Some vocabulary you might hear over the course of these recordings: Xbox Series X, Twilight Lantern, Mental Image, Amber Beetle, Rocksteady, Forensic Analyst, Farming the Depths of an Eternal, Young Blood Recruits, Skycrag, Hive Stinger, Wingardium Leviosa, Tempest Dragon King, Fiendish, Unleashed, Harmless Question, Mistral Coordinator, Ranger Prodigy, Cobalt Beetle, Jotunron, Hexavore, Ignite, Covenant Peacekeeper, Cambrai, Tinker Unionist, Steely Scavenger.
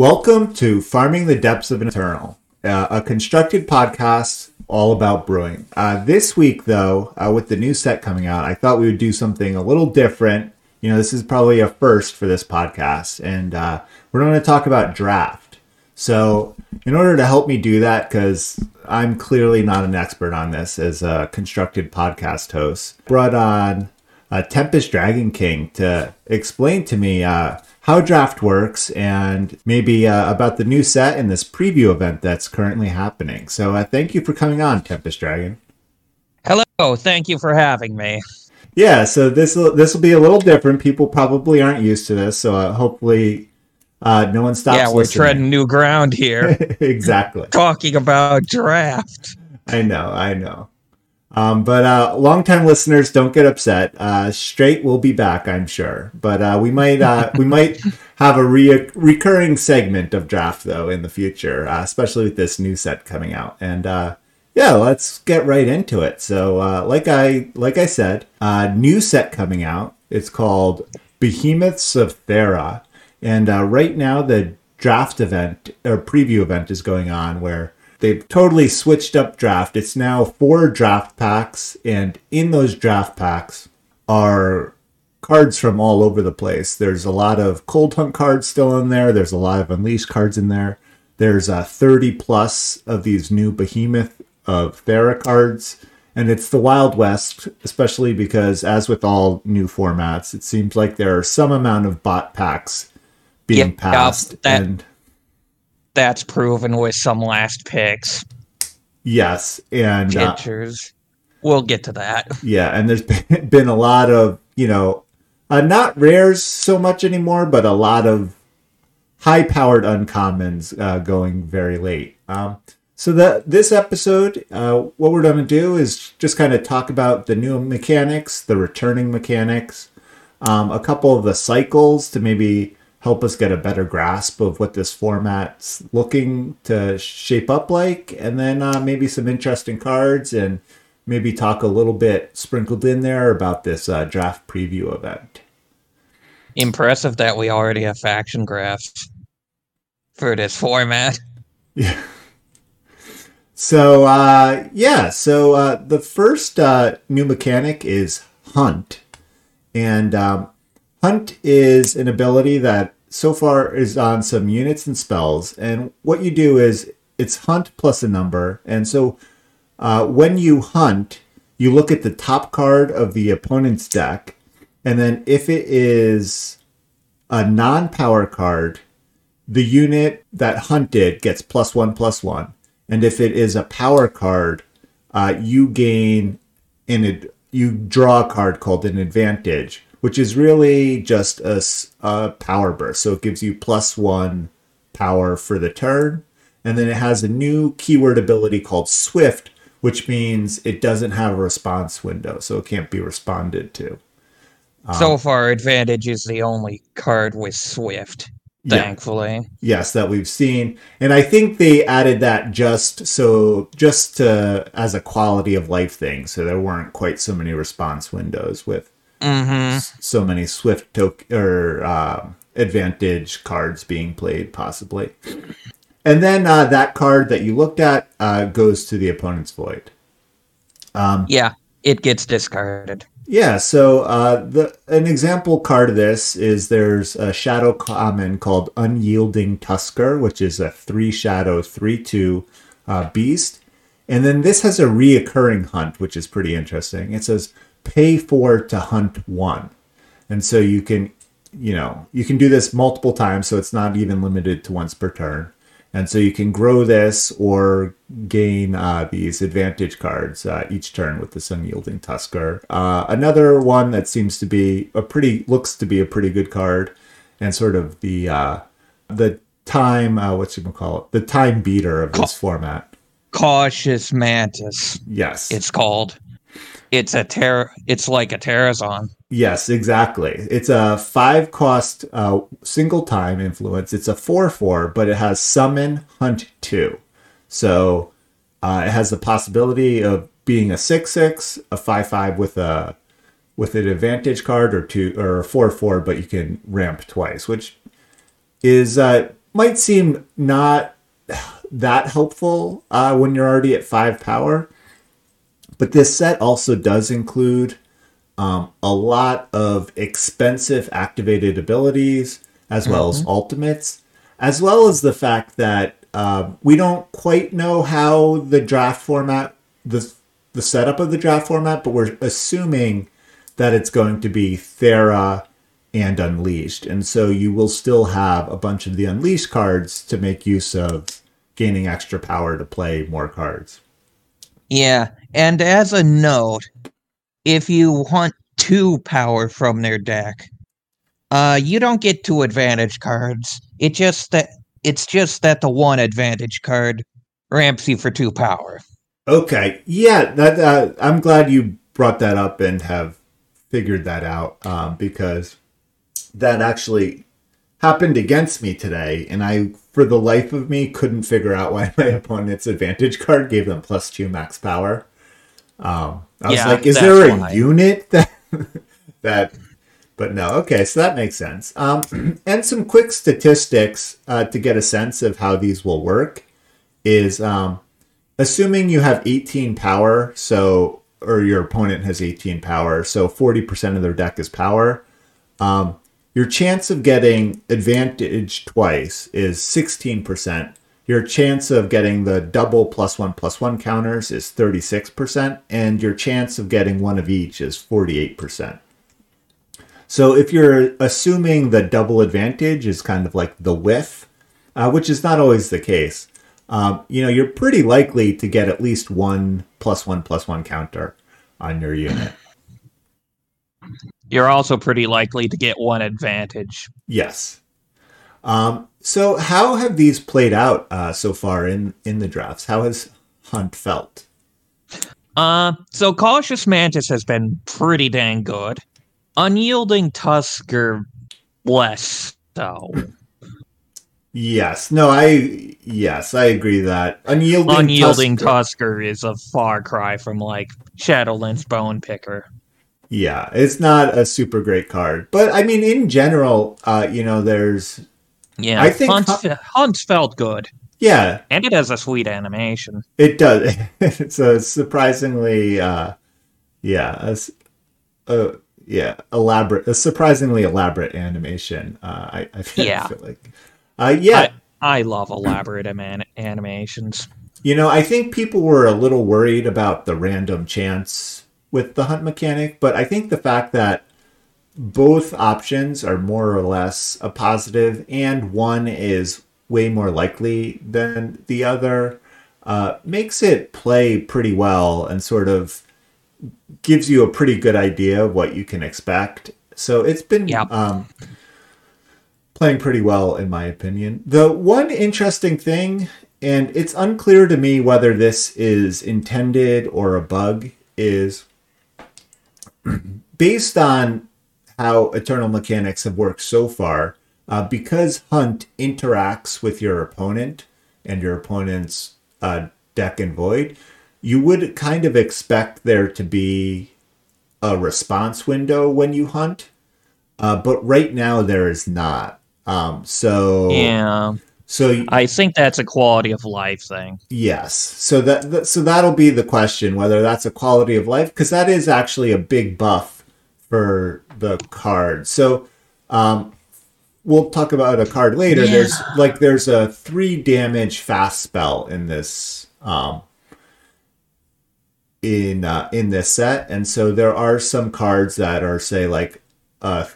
Welcome to Farming the Depths of an Eternal, a constructed podcast all about brewing. This week, though, with the new set coming out, I thought we would do something a little different. You know, this is probably a first for this podcast, and we're going to talk about draft. So in order to help me do that, because I'm clearly not an expert on this as a constructed podcast host, I brought on Tempest Dragon King to explain to me how draft works and maybe about the new set and this preview event that's currently happening. So thank you for coming on, Tempest Dragon. Hello, thank you for having me. Yeah, so this will be a little different. People probably aren't used to this, so hopefully no one stops listening. Yeah, we're treading new ground here. Exactly. Talking about draft. I know. But long-time listeners, don't get upset. Straight will be back, I'm sure. But we might have a recurring segment of draft though in the future, especially with this new set coming out. And yeah, let's get right into it. So like I said, new set coming out. It's called Behemoths of Thera, and right now the draft event or preview event is going on where they've totally switched up draft. It's now 4 draft packs, and in those draft packs are cards from all over the place. There's a lot of Cold Hunt cards still in there. There's a lot of Unleashed cards in there. There's 30-plus of these new Behemoth of Thera cards, and it's the Wild West, especially because, as with all new formats, it seems like there are some amount of bot packs being passed. That's proven with some last picks. Yes, and pitchers. We'll get to that. Yeah, and there's been a lot of, not rares so much anymore, but a lot of high-powered uncommons going very late. So this episode, what we're going to do is just kind of talk about the new mechanics, the returning mechanics, a couple of the cycles to maybe help us get a better grasp of what this format's looking to shape up like, and then maybe some interesting cards, and maybe talk a little bit sprinkled in there about this draft preview event. Impressive that we already have faction graphs for this format. Yeah. So, the first new mechanic is Hunt, and Hunt is an ability that so far is on some units and spells, and what you do is it's Hunt plus a number, and so when you hunt, you look at the top card of the opponent's deck, and then if it is a non-power card, the unit that hunted gets +1/+1, and if it is a power card, you gain you draw a card called an advantage, which is really just a power burst. So it gives you +1 power for the turn. And then it has a new keyword ability called Swift, which means it doesn't have a response window, so it can't be responded to. So far, Advantage is the only card with Swift, thankfully. Yes, that we've seen. And I think they added that just as a quality of life thing, so there weren't quite so many response windows with so many Swift advantage cards being played, possibly. And then that card that you looked at goes to the opponent's void. It gets discarded. Yeah, so an example card of this is there's a shadow common called Unyielding Tusker, which is a 3-shadow 3/2 beast. And then this has a reoccurring hunt, which is pretty interesting. It says, pay 4 to hunt 1. And so you can do this multiple times, so it's not even limited to once per turn. And so you can grow this or gain these advantage cards each turn with this Unyielding Tusker. Another one that looks to be a pretty good card, and sort of the time beater of this format. Cautious Mantis. Yes, it's called. It's It's like a Terrazon. Yes, exactly. It's a 5-cost single-time influence. It's a 4/4, but it has Summon, Hunt 2. So it has the possibility of being a 6/6, a 5/5 with an advantage card, or a 4/4, but you can ramp twice, which is might seem not that helpful when you're already at 5 power. But this set also does include a lot of expensive activated abilities, as well as ultimates, as well as the fact that we don't quite know how the draft format, the setup of the draft format, but we're assuming that it's going to be Thera and Unleashed. And so you will still have a bunch of the Unleashed cards to make use of, gaining extra power to play more cards. Yeah, and as a note, if you want 2 power from their deck, you don't get 2 advantage cards. It's just that the 1 advantage card ramps you for 2 power. Okay, yeah, that I'm glad you brought that up and have figured that out, because that actually happened against me today, and I, for the life of me, couldn't figure out why my opponent's advantage card gave them +2 max power. I was like, is there a unit that... But no, okay, so that makes sense. And some quick statistics to get a sense of how these will work is, assuming you have 18 power, so, or your opponent has 18 power, so 40% of their deck is power, your chance of getting advantage twice is 16%. Your chance of getting the double +1/+1 counters is 36%, and your chance of getting one of each is 48%. So if you're assuming the double advantage is kind of like the whiff, which is not always the case, you're pretty likely to get at least one +1/+1 counter on your unit. You're also pretty likely to get one advantage. Yes. So how have these played out so far in the drafts? How has Hunt felt? So Cautious Mantis has been pretty dang good. Unyielding Tusker, less so. Yes. No, I agree that. Unyielding Tusker is a far cry from, like, Shadowlands Bone Picker. Yeah, it's not a super great card. But, I mean, in general, there's... Yeah, I think Hunt's felt good. Yeah. And it has a sweet animation. It does. It's a surprisingly, surprisingly elaborate animation. I love elaborate animations. I think people were a little worried about the random chance with the Hunt mechanic, but I think the fact that both options are more or less a positive, and one is way more likely than the other, makes it play pretty well and sort of gives you a pretty good idea of what you can expect. So it's been playing pretty well, in my opinion. The one interesting thing, and it's unclear to me whether this is intended or a bug, is based on how Eternal mechanics have worked so far, because Hunt interacts with your opponent and your opponent's deck and void, you would kind of expect there to be a response window when you Hunt, but right now there is not. So I think that's a quality of life thing. Yes, so that'll be the question, whether that's a quality of life, because that is actually a big buff for the card. So we'll talk about a card later. Yeah. There's a 3 damage fast spell in this. In this set, and so there are some cards that are, say, like a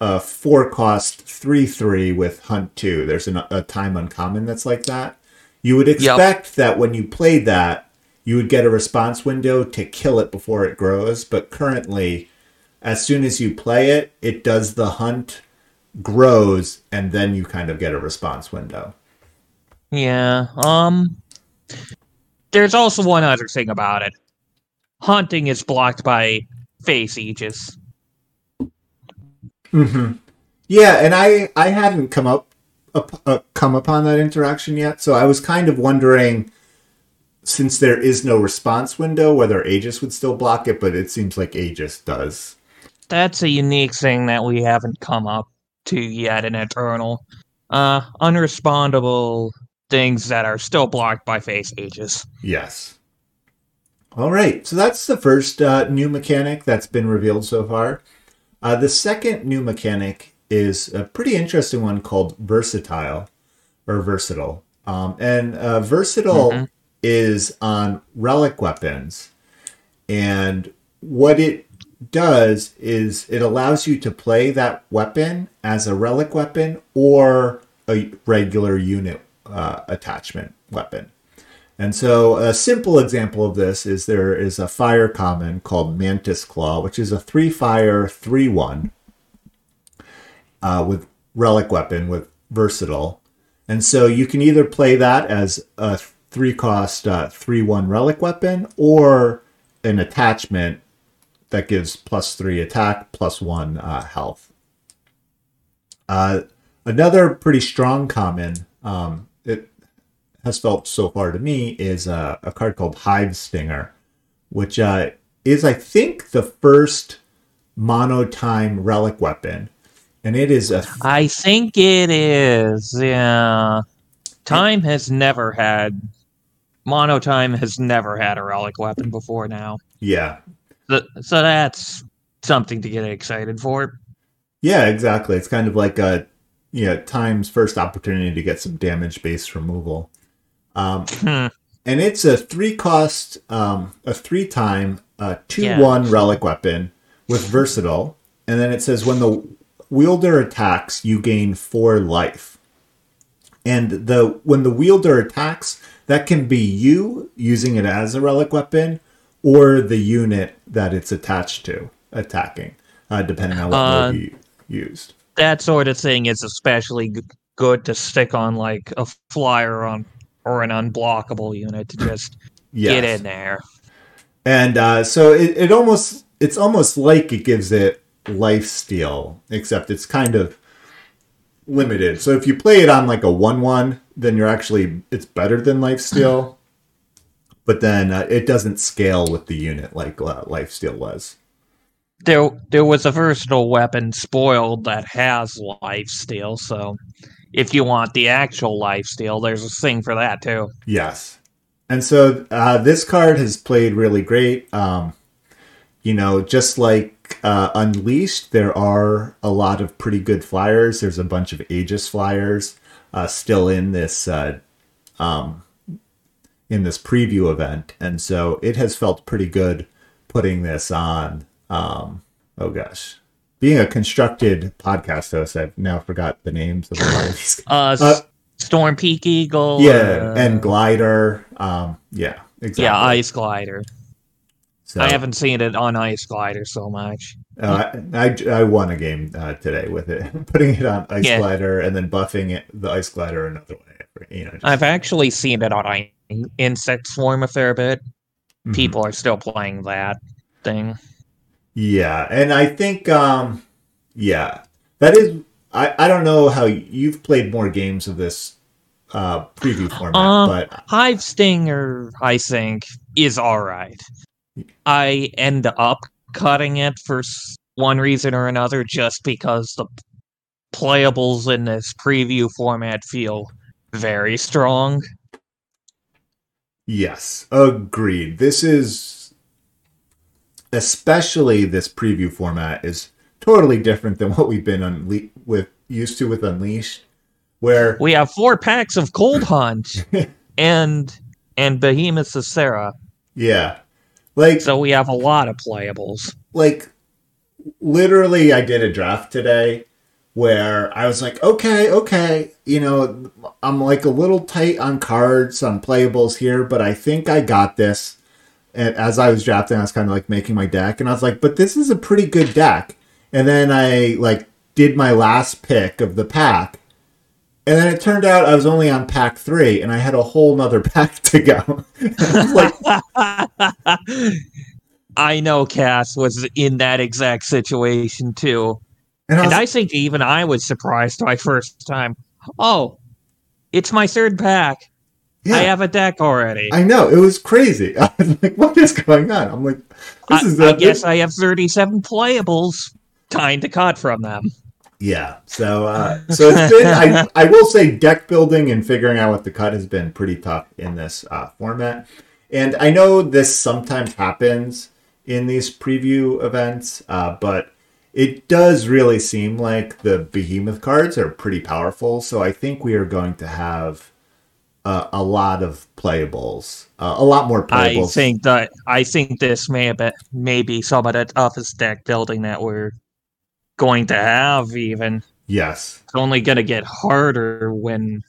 4-cost 3/3 with Hunt 2. There's a time uncommon that's like that. You would expect that when you played that, you would get a response window to kill it before it grows. But currently, as soon as you play it, it does the Hunt, grows, and then you kind of get a response window. Yeah. There's also one other thing about it. Hunting is blocked by face aegis. Mm-hmm. Yeah, and I hadn't come upon that interaction yet, so I was kind of wondering, since there is no response window, whether Aegis would still block it, but it seems like Aegis does. That's a unique thing that we haven't come up to yet in Eternal. unrespondable things that are still blocked by face ages. Yes. All right. So that's the first new mechanic that's been revealed so far. The second new mechanic is a pretty interesting one called Versatile or Versatile. And Versatile is on relic weapons. And what it does is it allows you to play that weapon as a relic weapon or a regular unit attachment weapon. And so a simple example of this is there is a fire common called Mantis Claw, which is a 3-fire, 3/1 with relic weapon with Versatile. And so you can either play that as a 3-cost 3/1 relic weapon or an attachment that gives +3 attack, +1 health. Another pretty strong common it has felt so far to me is a card called Hive Stinger, which is, I think, the first mono-time relic weapon. And it is a... I think it is, yeah. Monotime has never had a relic weapon before now. Yeah. So that's something to get excited for. Yeah, exactly. It's kind of like a, time's first opportunity to get some damage-based removal. And it's a 3-cost, a 3-time, 2/1 relic weapon with Versatile. And then it says when the wielder attacks, you gain 4 life. And when the wielder attacks, that can be you using it as a relic weapon or the unit that it's attached to attacking, depending on what mode you used. That sort of thing is especially good to stick on like a flyer on or an unblockable unit to just get in there. And so it's almost like it gives it lifesteal, except it's kind of limited. So if you play it on like a 1/1, then it's better than lifesteal, but then it doesn't scale with the unit like lifesteal was. There was a versatile weapon spoiled that has lifesteal, so if you want the actual lifesteal, there's a thing for that too. Yes, and so this card has played really great. Just like Unleashed, there are a lot of pretty good flyers. There's a bunch of Aegis flyers still in this preview event, and so it has felt pretty good putting this on. Being a constructed podcast host, I've now forgot the names of all these. Storm Peak Eagle, and Glider, exactly, Ice Glider. So, I haven't seen it on Ice Glider so much. I won a game today with it, putting it on Ice Glider and then buffing the Ice Glider another way. I've actually seen it on Ice Insect Swarm a fair bit. Mm-hmm. People are still playing that thing. Yeah, and I think, that is... I don't know how you've played more games of this preview format, but... Hive Stinger, I think, is all right. I end up cutting it for one reason or another just because the playables in this preview format feel very strong. Yes, agreed. This is, especially this preview format, is totally different than what we've been used to with Unleashed, where... We have 4 packs of Cold Hunt and Behemoths of Thera. Yeah. So we have a lot of playables. Literally, I did a draft today where I was like, okay. I'm a little tight on cards, on playables here, but I think I got this. And as I was drafting, I was kind of making my deck. And I was like, but this is a pretty good deck. And then I did my last pick of the pack. And then it turned out I was only on pack 3, and I had a whole nother pack to go. I know Cass was in that exact situation, too. And I think even I was surprised my first time. Oh, it's my 3rd pack. Yeah. I have a deck already. I know. It was crazy. I was like, what is going on? I'm like, this is... I guess I have 37 playables. Time to cut from them. Yeah, so it's been, I will say deck building and figuring out what the cut has been pretty tough in this format. And I know this sometimes happens in these preview events, but it does really seem like the behemoth cards are pretty powerful. So I think we are going to have a lot of playables, a lot more playables. I think this may be some of the toughest deck building that we're going to have, even. Yes. It's only going to get harder when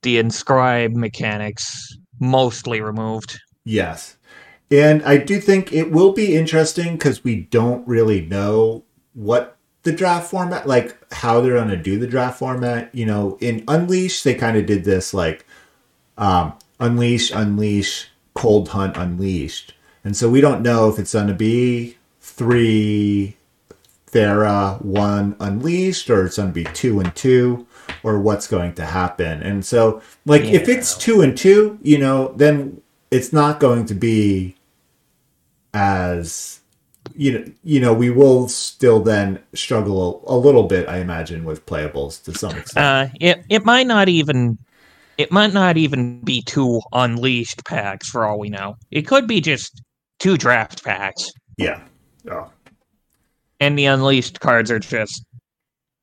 the inscribe mechanics mostly removed. Yes. And I do think it will be interesting because we don't really know what the draft format, like how they're going to do the draft format. You know, in Unleashed, they kind of did this like Unleash, Cold Hunt, Unleashed. And so we don't know if it's going to be 3 Thera, 1 Unleashed, or it's going to be 2 and 2, or what's going to happen. And so, like, if it's 2 and 2, you know, then it's not going to be as, you know, we will still then struggle a little bit, I imagine, with playables to some extent. It might not even be 2 Unleashed packs for all we know. It could be just 2 draft packs. Yeah. Oh. And the Unleashed cards are just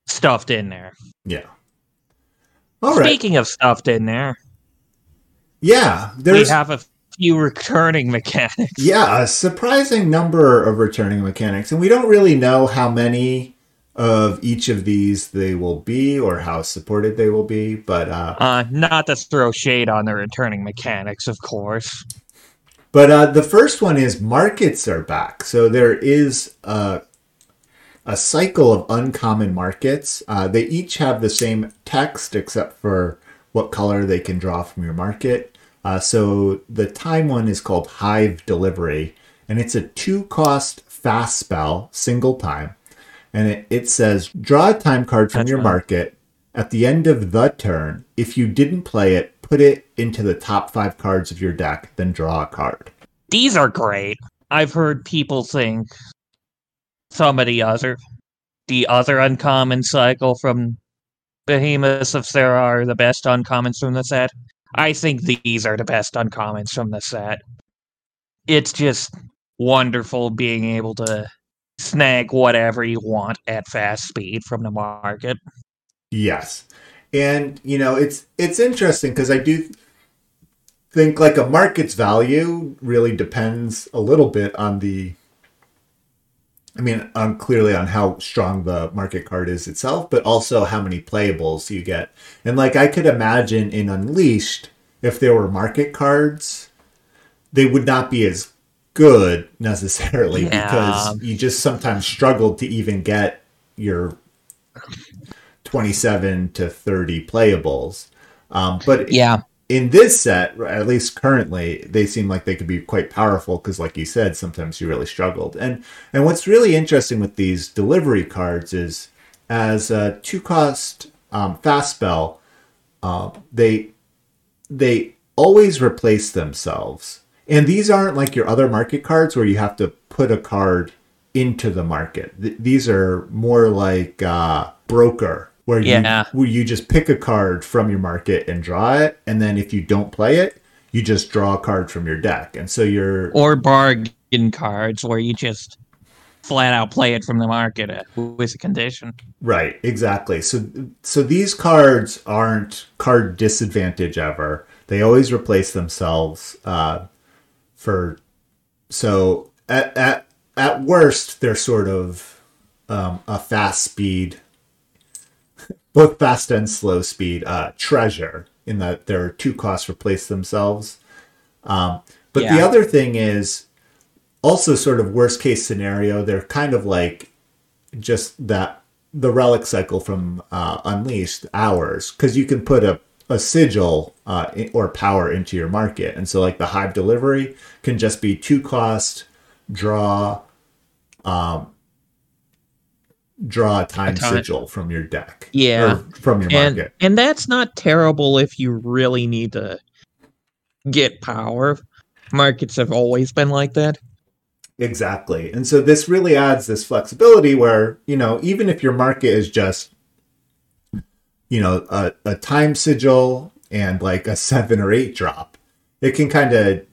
stuffed in there. Yeah. All right. Speaking of stuffed in there. Yeah. We have a few returning mechanics. Yeah, a surprising number of returning mechanics. And we don't really know how many of each of these they will be or how supported they will be. But not to throw shade on the returning mechanics, of course. But the first one is markets are back. So there is a cycle of uncommon markets. They each have the same text except for what color they can draw from your market. So the time one is called Hive Delivery, and it's a 2-cost fast spell, single time. And it says, draw a time card from your market at the end of the turn. If you didn't play it, put it into the top 5 cards of your deck, then draw a card. These are great. I've heard people think some of the other uncommon cycle from Behemoths of Thera are the best uncommons from the set. I think these are the best uncommons from the set. It's just wonderful being able to snag whatever you want at fast speed from the market. Yes. And, you know, it's interesting because I do think like a market's value really depends a little bit on clearly on how strong the market card is itself, but also how many playables you get. And like I could imagine in Unleashed, if there were market cards, they would not be as good necessarily because you just sometimes struggled to even get your 27 to 30 playables. But in this set, at least currently, they seem like they could be quite powerful because, like you said, sometimes you really struggled. And what's really interesting with these delivery cards is as a 2-cost fast spell, they always replace themselves. And these aren't like your other market cards where you have to put a card into the market. These are more like broker. Where you just pick a card from your market and draw it, and then if you don't play it, you just draw a card from your deck. And so or bargain cards where you just flat out play it from the market with a condition. Right, exactly. So these cards aren't card disadvantage ever. They always replace themselves. At worst, they're sort of a fast speed. Both fast and slow speed treasure in that their 2 costs replace themselves. The other thing is also sort of worst case scenario. They're kind of like just that the relic cycle from Unleashed hours because you can put a sigil or power into your market. And so like the Hive Delivery can just be 2-cost draw, draw a time sigil from your deck. Yeah. Or from your market. And that's not terrible if you really need to get power. Markets have always been like that. Exactly. And so this really adds this flexibility where, you know, even if your market is just, you know, a time sigil and like a 7 or 8 drop, it can kind of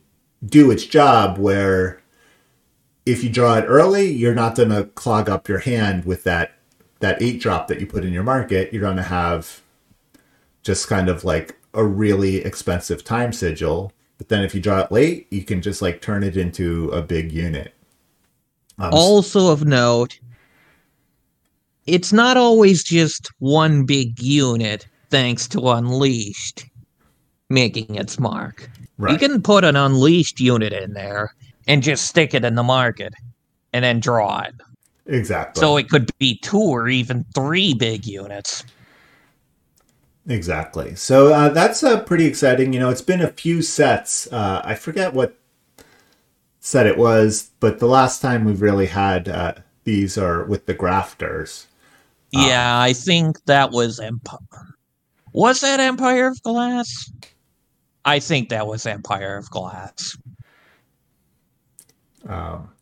do its job where if you draw it early, you're not going to clog up your hand with that 8 drop that you put in your market. You're going to have just kind of like a really expensive time sigil. But then if you draw it late, you can just like turn it into a big unit. Also of note, it's not always just one big unit thanks to Unleashed making its mark. Right. You can put an Unleashed unit in there and just stick it in the market and then draw it. Exactly. So it could be 2 or even 3 big units. Exactly. So that's pretty exciting. You know, it's been a few sets. I forget what set it was, but the last time we've really had these are with the Grafters. Yeah, I think that was Empire. Was that Empire of Glass? I think that was Empire of Glass.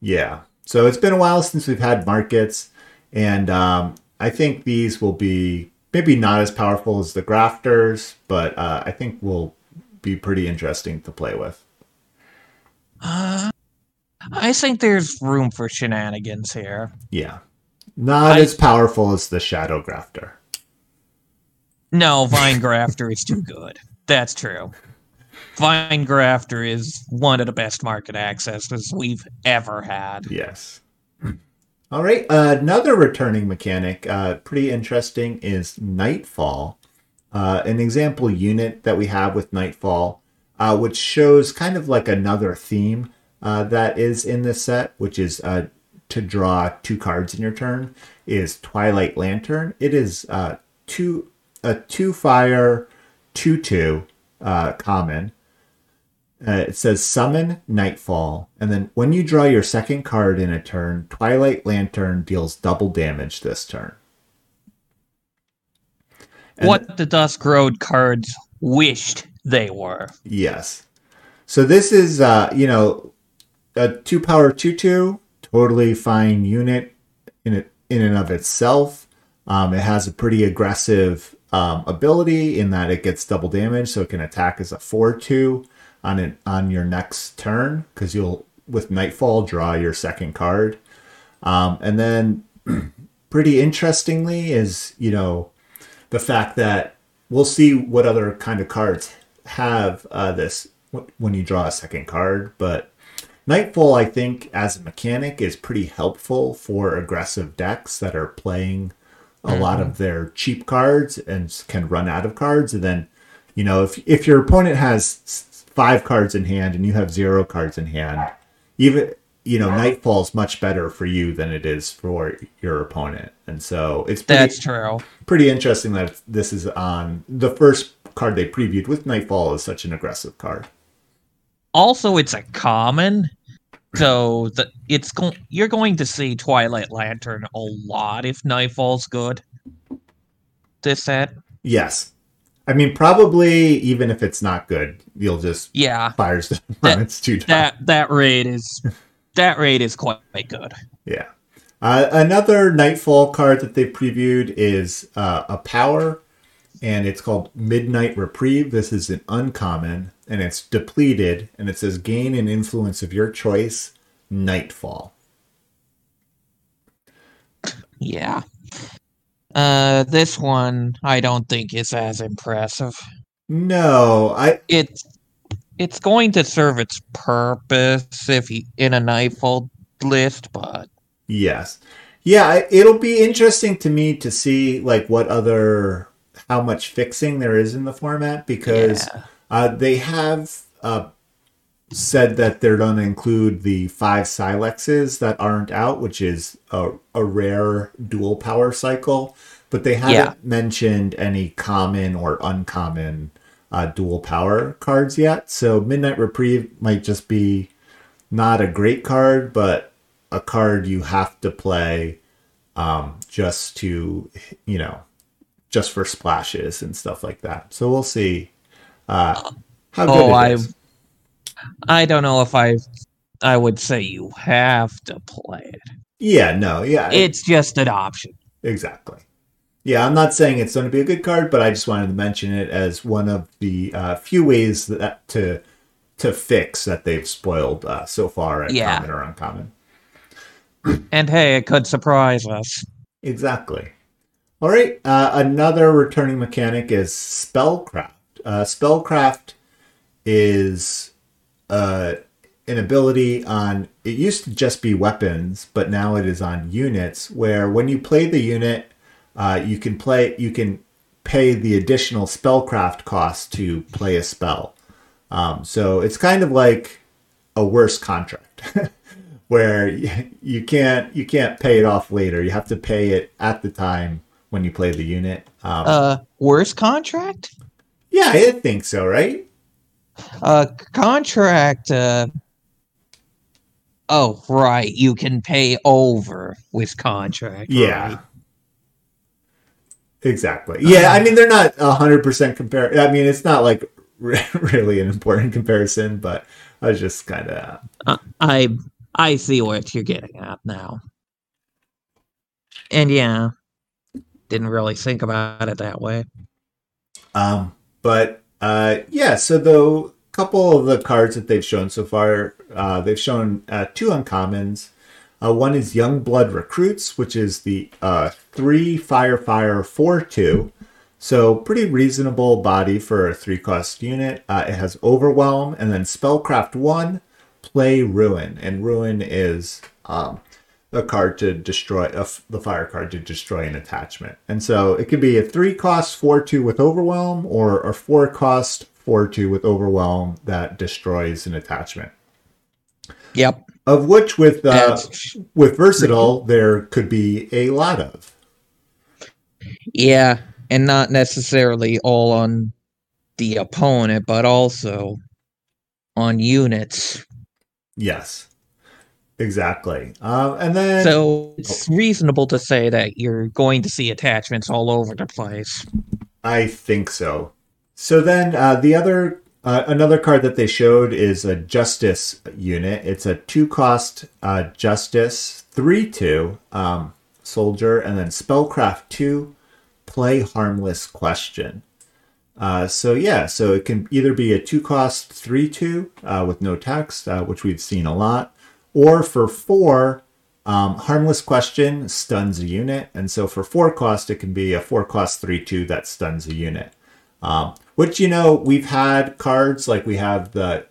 Yeah. So it's been a while since we've had markets, and I think these will be maybe not as powerful as the Grafters, but I think will be pretty interesting to play with. I think there's room for shenanigans here. Yeah. Not as powerful as the Shadow Grafter. No, Vine Grafter is too good. That's true. Vine Grafter is one of the best market accesses we've ever had. Yes. All right, another returning mechanic, pretty interesting, is Nightfall. An example unit that we have with Nightfall, which shows kind of like another theme that is in this set, which is to draw 2 cards in your turn, is Twilight Lantern. It is a 2-fire 2/2 common. It says summon Nightfall, and then when you draw your second card in a turn, Twilight Lantern deals double damage this turn. And what the Dusk Road cards wished they were. Yes. So this is, you know, a 2-power 2/2, totally fine unit in and of itself. It has a pretty aggressive ability in that it gets double damage, so it can attack as a 4/2. On your next turn, because you'll, with Nightfall, draw your second card. And then, pretty interestingly is, you know, the fact that we'll see what other kind of cards have this when you draw a second card. But Nightfall, I think, as a mechanic, is pretty helpful for aggressive decks that are playing a lot of their cheap cards and can run out of cards. And then, you know, if your opponent has 5 cards in hand and you have 0 cards in hand, even, you know, Nightfall's much better for you than it is for your opponent. And so it's pretty, that's true, pretty interesting that this is on the first card they previewed with Nightfall is such an aggressive card. Also, it's a common, so you're going to see Twilight Lantern a lot if Nightfall's good this set. Yes. I mean, probably even if it's not good, you'll just fire stuff when it's too dark. That raid is quite good. Yeah. Another Nightfall card that they previewed is a power, and it's called Midnight Reprieve. This is an uncommon, and it's depleted, and it says gain an influence of your choice, Nightfall. Yeah. This one I don't think is as impressive. No, it's going to serve its purpose if in a Nightfall list, but yes, yeah, it'll be interesting to me to see like what other how much fixing there is in the format because they have said that they're going to include the 5 Silexes that aren't out, which is a rare dual power cycle, but they haven't mentioned any common or uncommon dual power cards yet. So Midnight Reprieve might just be not a great card, but a card you have to play just to, you know, just for splashes and stuff like that. So we'll see how good it is. I don't know if I I would say you have to play it. Yeah, no, yeah. It's just an option. Exactly. Yeah, I'm not saying it's going to be a good card, but I just wanted to mention it as one of the few ways that to fix that they've spoiled so far at common or uncommon. And hey, it could surprise us. Exactly. All right, another returning mechanic is Spellcraft. Spellcraft is an ability on... It used to just be weapons, but now it is on units, where when you play the unit... you can pay the additional spellcraft cost to play a spell. So it's kind of like a worse contract where you can't pay it off later. You have to pay it at the time when you play the unit. Worse contract? Yeah, I think so, right? Contract. Oh, right. You can pay over with contract. Yeah. Right? Exactly. Yeah, I mean, they're not 100% compare. I mean, it's not like really an important comparison, but I was just kind of... I see what you're getting at now. And yeah, didn't really think about it that way. So the couple of the cards that they've shown so far, they've shown two uncommons. One is Young Blood Recruits, which is the 3/4/4/2. So pretty reasonable body for a 3-cost unit. It has Overwhelm and then Spellcraft 1, play Ruin. And Ruin is a card to destroy, the fire card to destroy an attachment. And so it could be a 3-cost 4-2 with Overwhelm or a 4-cost 4-2 with Overwhelm that destroys an attachment. Yep. Of which, with Versatile, there could be a lot of. Yeah, and not necessarily all on the opponent, but also on units. Yes, exactly. And then so it's reasonable to say that you're going to see attachments all over the place. I think so. So then the other... another card that they showed is a Justice unit. It's a 2-cost Justice, 3/2 soldier, and then Spellcraft 2, play Harmless Question. So it can either be a 2-cost 3/2 with no text, which we've seen a lot, or for 4, Harmless Question stuns a unit. And so for 4-cost, it can be a 4-cost 3/2 that stuns a unit. Which, you know, we've had cards like we have the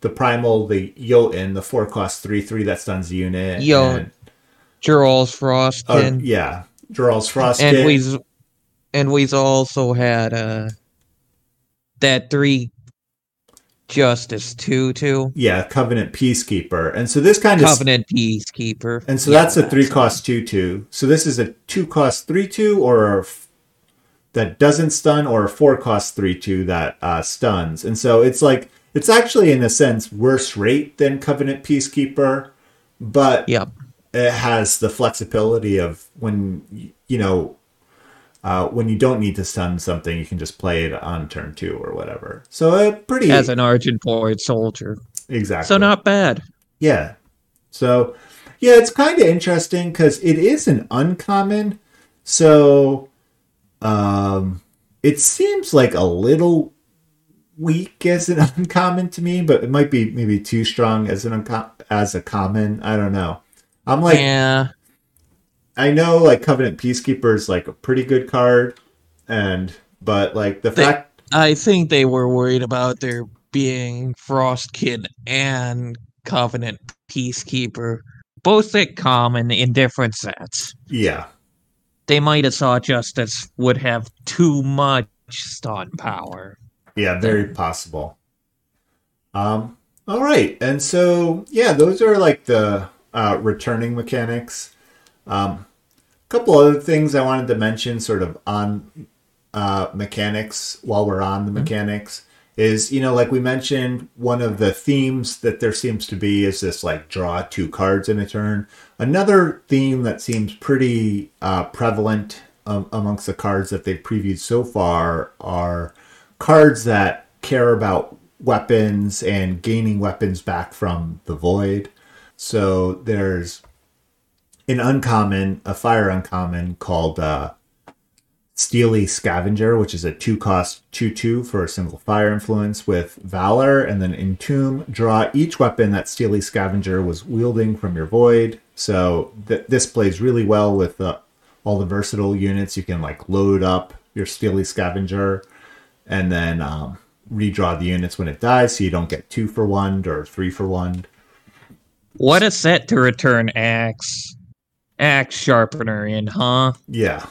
Primal, the Jotun, the 4-cost 3/3 that stuns the unit. Jarl's Frost. Yeah, Jarl's Frost. And we've also had that 3 Justice 2/2. Yeah, Covenant Peacekeeper. And so this kind of... Covenant Peacekeeper. And so that's a 3-cost 2/2. So this is a 2-cost 3/2 or a... that doesn't stun, or a 4-cost 3/2 that stuns. And so it's like, it's actually in a sense worse rate than Covenant Peacekeeper, but it has the flexibility of when you don't need to stun something, you can just play it on turn 2 or whatever. So as an Argent Void soldier. Exactly. So not bad. Yeah. So yeah, it's kind of interesting because it is an uncommon. So it seems like a little weak as an uncommon to me, but it might be maybe too strong as a common. I don't know. I'm like, yeah. I know like Covenant Peacekeeper is like a pretty good card, but like I think they were worried about there being Frostkid and Covenant Peacekeeper both at common in different sets. Yeah. They might have saw Justice would have too much stun power. Yeah, very possible. All right. And so, yeah, those are like the returning mechanics. A couple other things I wanted to mention sort of on mechanics while we're on the mechanics is, you know, like we mentioned, one of the themes that there seems to be is this like draw 2 cards in a turn. Another theme that seems pretty prevalent amongst the cards that they've previewed so far are cards that care about weapons and gaining weapons back from the void. So there's an uncommon, a fire uncommon called Steely Scavenger, which is a 2-cost 2/2 for a single fire influence with Valor, and then Entomb. Draw each weapon that Steely Scavenger was wielding from your void. So this plays really well with all the versatile units. You can like load up your Steely Scavenger and then redraw the units when it dies, so you don't get 2-for-1 or 3-for-1. What a set to return axe sharpener in, huh? Yeah,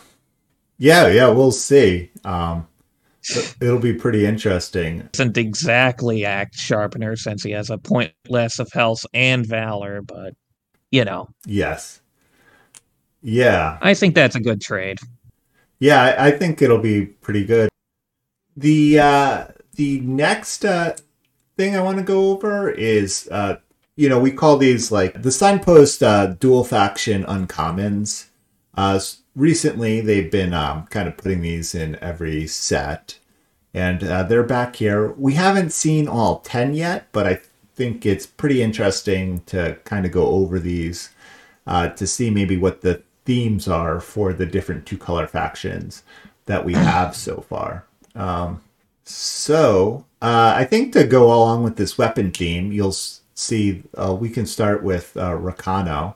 we'll see. It'll be pretty interesting. Isn't exactly axe sharpener since he has a point less of health and valor, but you know. Yes. Yeah. I think that's a good trade. Yeah, I think it'll be pretty good. The next thing I want to go over is we call these like the signpost dual faction uncommons. Recently, they've been kind of putting these in every set, and they're back here. We haven't seen all 10 yet, but I think it's pretty interesting to kind of go over these to see maybe what the themes are for the different two-color factions that we have so far. I think to go along with this weapon theme, you'll see we can start with Rakano.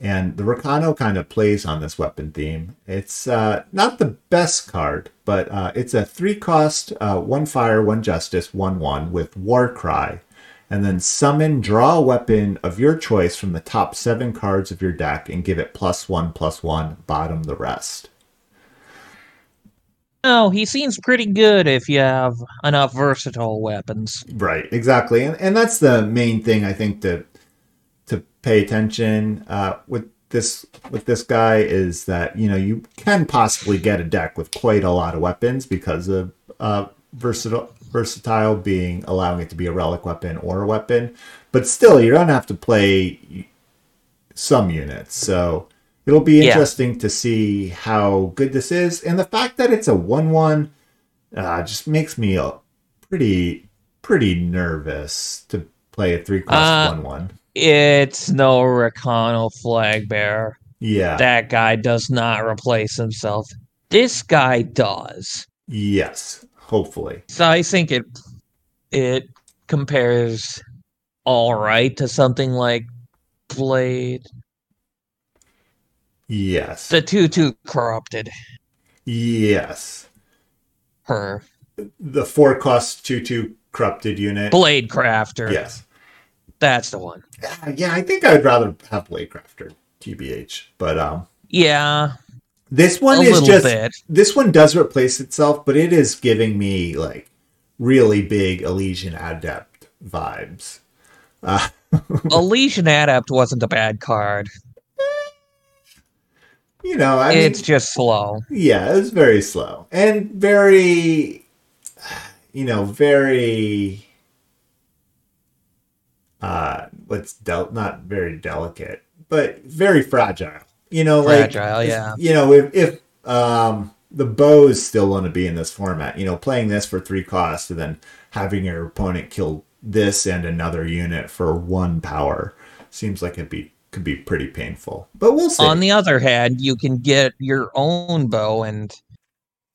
And the Rakano kind of plays on this weapon theme. It's not the best card, but it's a 3-cost, 1 fire, 1 justice, 1/1 with Warcry. And then summon, draw a weapon of your choice from the top 7 cards of your deck and give it +1/+1, bottom the rest. Oh, he seems pretty good if you have enough versatile weapons. Right, exactly. And that's the main thing I think to pay attention with this guy is that, you know, you can possibly get a deck with quite a lot of weapons because of versatile being allowing it to be a relic weapon or a weapon, but still you don't have to play some units. So it'll be interesting to see how good this is, and the fact that it's a 1/1 just makes me pretty nervous to play a 3-cost 1/1. It's no Rakano flag bearer. Yeah. That guy does not replace himself. This guy does. Yes, hopefully. So I think it compares all right to something like Blade. Yes. The 2/2 corrupted. Yes. Her. The 4-cost 2/2 corrupted unit. Blade Crafter. Yes. That's the one. Yeah, I think I'd rather have Blade Crafter, TBH. But this one is just bit. This one does replace itself, but it is giving me like really big Elysian Adept vibes. Elysian Adept wasn't a bad card. You know, it's just slow. Yeah, it's very slow and very, very. Not very delicate, but very fragile. If the bows still want to be in this format, playing this for 3 costs and then having your opponent kill this and another unit for 1 power seems like could be pretty painful. But we'll see. On the other hand, you can get your own bow and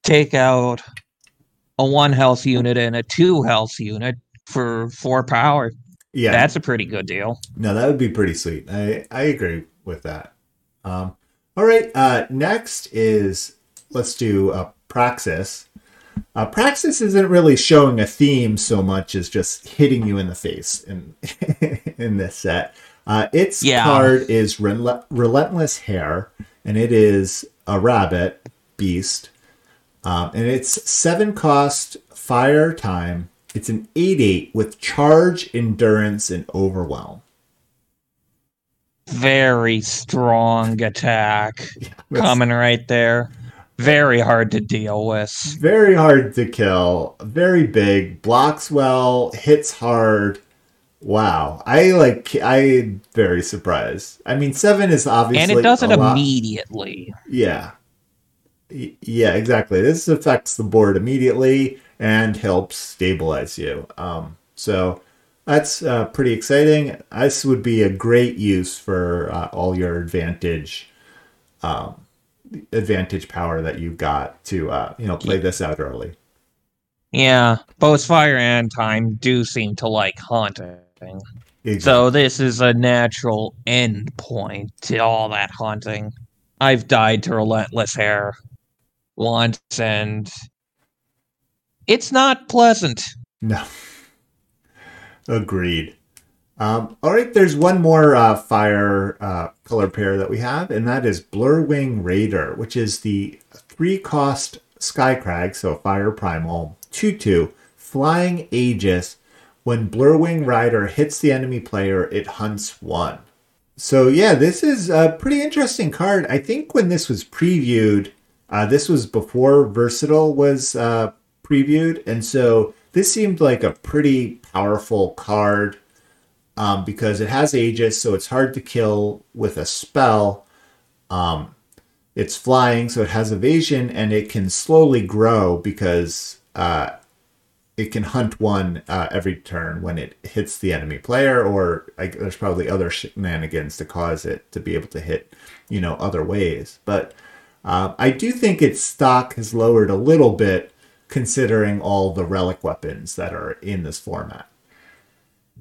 take out a 1 health unit and a 2 health unit for 4 power. Yeah, that's a pretty good deal. No, that would be pretty sweet. I agree with that. All right. Next is let's do Praxis. Praxis isn't really showing a theme so much as just hitting you in the face in this set. Its card is Relentless Hare, and it is a rabbit beast, and it's 7-cost fire time. It's an 8/8 with charge, endurance, and overwhelm. Very strong attack coming right there. Very hard to deal with. Very hard to kill. Very big. Blocks well. Hits hard. Wow. I'm very surprised. 7 is obviously and it does it immediately. Yeah. Yeah, exactly. This affects the board immediately and helps stabilize you. So that's pretty exciting. This would be a great use for all your advantage power that you've got to play this out early. Yeah, both fire and time do seem to like haunting. Exactly. So this is a natural end point to all that haunting. I've died to Relentless Hare once, and it's not pleasant. No. Agreed. All right, there's one more fire color pair that we have, and that is Blurwing Raider, which is the 3-cost Skycrag, so fire primal, 2/2, flying Aegis. When Blurwing Raider hits the enemy player, it hunts one. So yeah, this is a pretty interesting card. I think when this was previewed, this was before Versatile was previewed, and so this seemed like a pretty powerful card because it has Aegis, so it's hard to kill with a spell. It's flying, so it has evasion, and it can slowly grow because it can hunt one every turn when it hits the enemy player, or there's probably other shenanigans to cause it to be able to hit, other ways. But I do think its stock has lowered a little bit considering all the relic weapons that are in this format.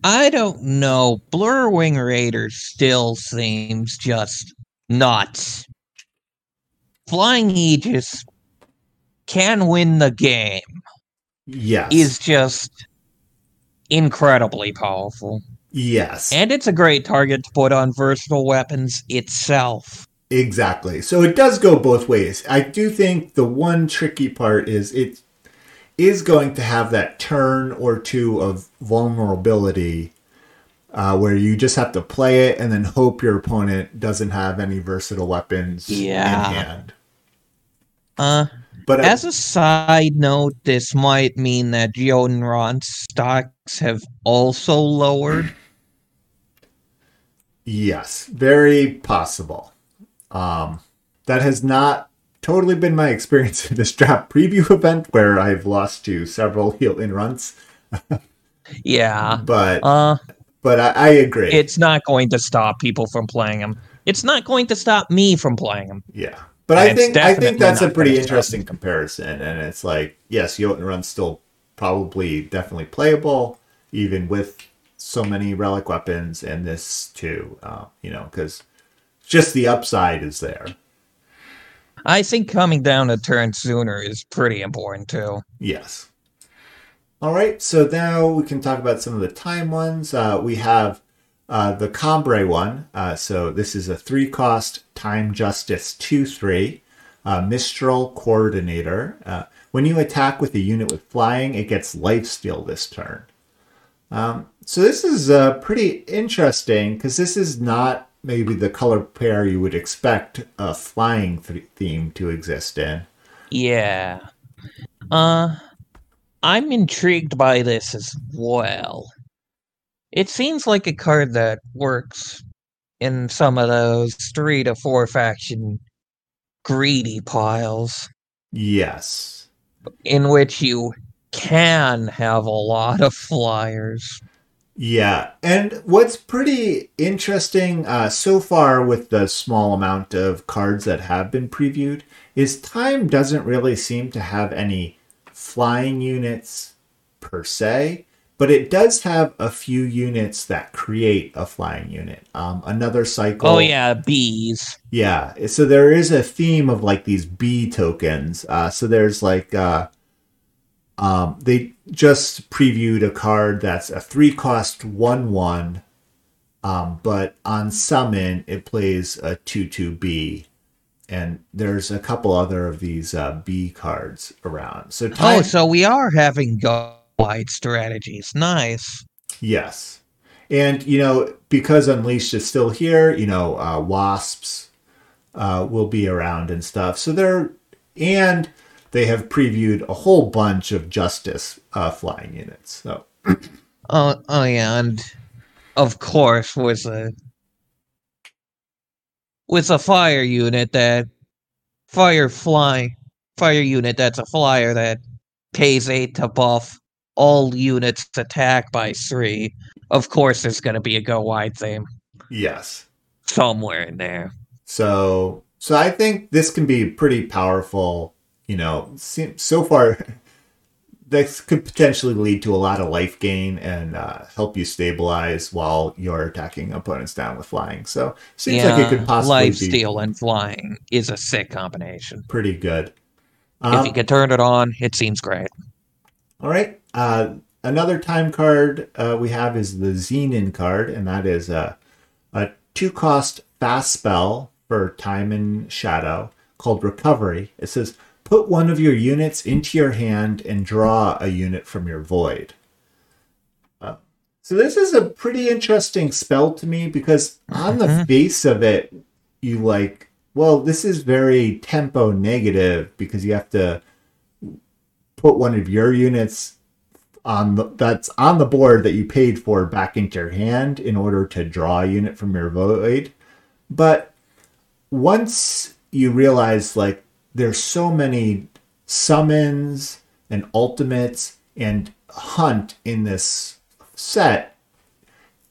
I don't know. Blurwing Raider still seems just nuts. Flying Aegis can win the game. Yes. Is just incredibly powerful. Yes. And it's a great target to put on versatile weapons itself. Exactly. So it does go both ways. I do think the one tricky part is it is going to have that turn or two of vulnerability where you just have to play it and then hope your opponent doesn't have any versatile weapons in hand. But as a side note, this might mean that Jotunron's stocks have also lowered. Yes, very possible. That has not totally been my experience in this draft preview event where I've lost to several Jotunron's. Yeah. But I agree. It's not going to stop people from playing them. It's not going to stop me from playing them. Yeah. But and I think that's a pretty interesting comparison. And it's like, yes, Jotunron's still probably definitely playable, even with so many relic weapons and this too, because just the upside is there. I think coming down a turn sooner is pretty important too. Yes. All right, so now we can talk about some of the time ones. We have the Cambrai one. So this is a 3-cost Time Justice 2/3 Mistral Coordinator. When you attack with a unit with flying, it gets lifesteal this turn. So this is pretty interesting because this is not maybe the color pair you would expect a flying theme to exist in. Yeah. I'm intrigued by this as well. It seems like a card that works in some of those 3 to 4 faction greedy piles. Yes. In which you can have a lot of flyers. Yeah, and what's pretty interesting so far with the small amount of cards that have been previewed is Time doesn't really seem to have any flying units per se. But it does have a few units that create a flying unit. Another cycle. Oh, yeah, bees. Yeah. So there is a theme of, these bee tokens. So there's, they just previewed a card that's a 3-cost 1/1. But on summon, it plays a 2/2 bee. And there's a couple other of these bee cards around. So so we are having wide strategies. Nice. Yes. And, because Unleashed is still here, wasps will be around and stuff. So and they have previewed a whole bunch of Justice flying units. So. oh, yeah. And of course with a fire unit that fire unit that's a flyer that pays 8 to buff all units attack by 3, of course there's going to be a go wide theme. Yes. Somewhere in there. So I think this can be pretty powerful. You know, so far, this could potentially lead to a lot of life gain and help you stabilize while you're attacking opponents down with flying. So seems like it could possibly life be... steal and flying is a sick combination. Pretty good. If you could turn it on, it seems great. All right. Another time card we have is the Xenon card, and that is a 2-cost fast spell for time and shadow called Recovery. It says, put one of your units into your hand and draw a unit from your void. So this is a pretty interesting spell to me because on the face of it, you like, well, this is very tempo negative because you have to put one of your units that's on the board that you paid for back into your hand in order to draw a unit from your void. But once you realize, like, there's so many summons and ultimates and hunt in this set.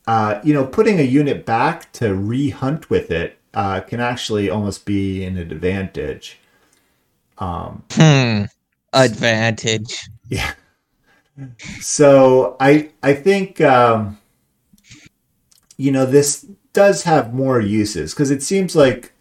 Putting a unit back to re-hunt with it can actually almost be an advantage. Advantage. Yeah. So I think, this does have more uses because it seems like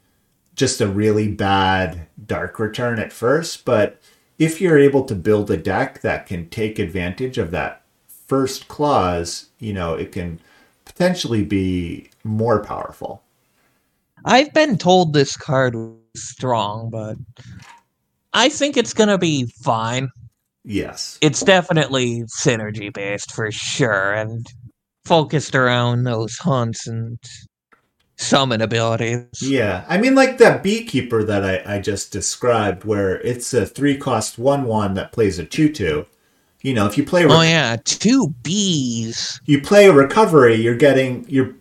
just a really bad dark return at first, but if you're able to build a deck that can take advantage of that first clause, it can potentially be more powerful. I've been told this card was strong, but I think it's going to be fine. Yes. It's definitely synergy based for sure, and focused around those hunts and summon abilities. Yeah, I mean, like that Beekeeper that I just described, where it's a 3-cost 1/1 that plays a 2/2. If you play, two bees. You play a Recovery, you're keeping the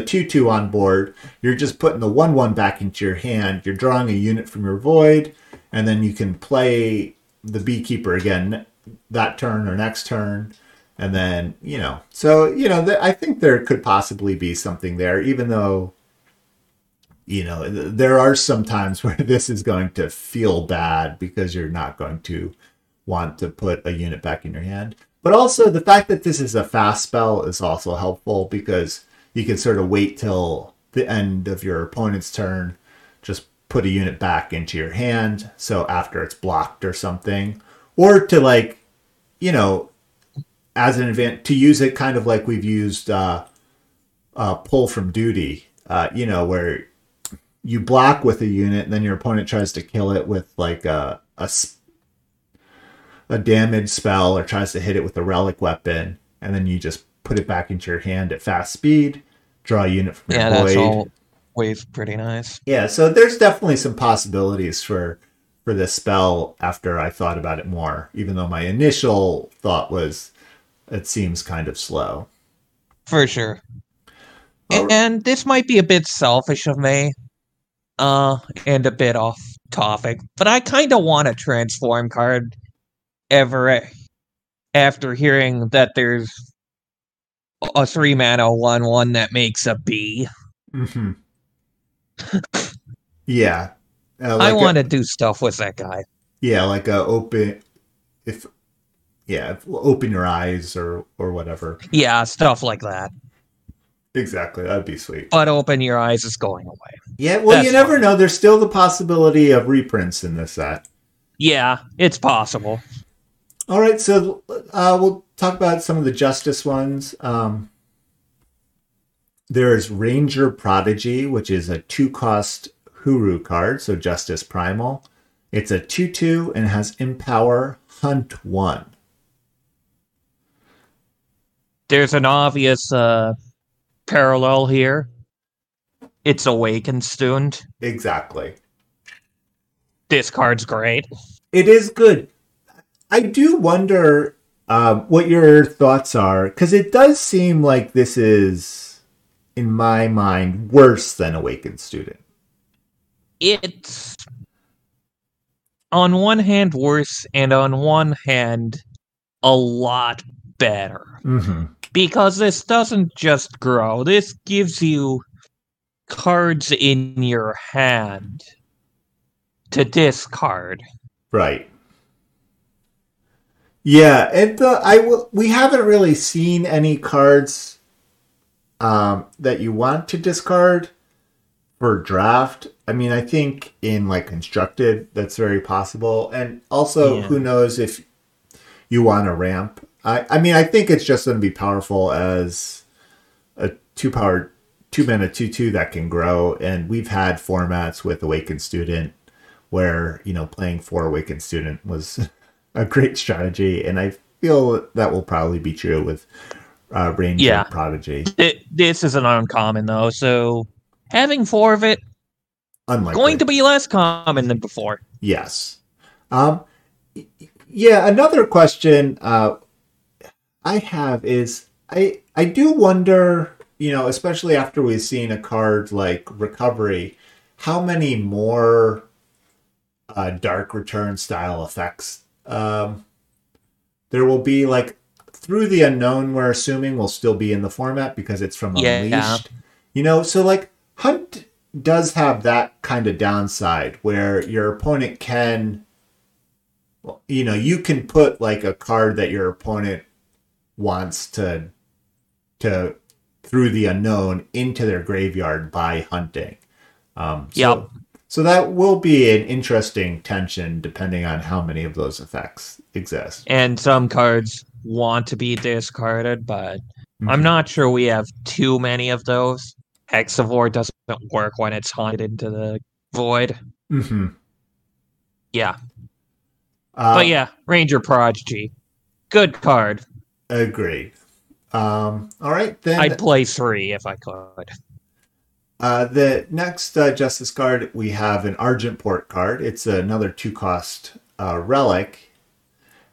2/2 on board. You're just putting the 1/1 back into your hand. You're drawing a unit from your void, and then you can play the Beekeeper again that turn or next turn. And then, I think there could possibly be something there, even though, there are some times where this is going to feel bad because you're not going to want to put a unit back in your hand. But also the fact that this is a fast spell is also helpful because you can sort of wait till the end of your opponent's turn, just put a unit back into your hand. So after it's blocked or something, or to as an event, to use it kind of like we've used Pull from Duty, where you block with a unit and then your opponent tries to kill it with like a damage spell or tries to hit it with a relic weapon, and then you just put it back into your hand at fast speed, draw a unit from your void. Yeah, that's always pretty nice. Yeah, so there's definitely some possibilities for this spell after I thought about it more, even though my initial thought was... it seems kind of slow. For sure. And this might be a bit selfish of me and a bit off topic, but I kind of want a transform card ever after hearing that there's a 3-mana 1/1 that makes a bee. Mm-hmm. Yeah. I want to do stuff with that guy. Yeah, like open your eyes or whatever. Yeah, stuff like that. Exactly, that'd be sweet. But open your eyes is going away. Yeah, well, that's you never know. There's still the possibility of reprints in this set. Yeah, it's possible. All right, so we'll talk about some of the Justice ones. There is Ranger Prodigy, which is a 2-cost Huru card, so Justice Primal. It's a 2/2 and has Empower Hunt 1. There's an obvious parallel here. It's Awakened Student. Exactly. This card's great. It is good. I do wonder what your thoughts are, because it does seem like this is, in my mind, worse than Awakened Student. It's, on one hand, worse, and on one hand, a lot better. Mm-hmm. Because this doesn't just grow. This gives you cards in your hand to discard. Right. Yeah, it. We haven't really seen any cards that you want to discard for draft. I mean, I think in like constructed, that's very possible. And also, who knows if you want a ramp. I mean, I think it's just going to be powerful as a 2-mana 2/2 that can grow. And we've had formats with Awakened Student where, you know, playing for Awakened Student was a great strategy. And I feel that will probably be true with Ranger Prodigy. This is an uncommon, though. So having 4 of it, unlikely. Going to be less common than before. Yes. Another question I have is, I do wonder, you know, especially after we've seen a card like Recovery, how many more Dark Return style effects there will be, like, Through the Unknown, we're assuming will still be in the format because it's from Unleashed. You know, so, like, Hunt does have that kind of downside where your opponent can, you know, you can put like a card that your opponent wants to Through the Unknown into their graveyard by hunting. So that will be an interesting tension depending on how many of those effects exist. And some cards want to be discarded, but I'm not sure we have too many of those. Hexavore doesn't work when it's hunted into the void. Mm-hmm. Yeah. Ranger Prodigy. Good card. Agreed. All right, then. I'd play 3 if I could. The next Justice card, we have an Argent Port card. It's another 2-cost relic.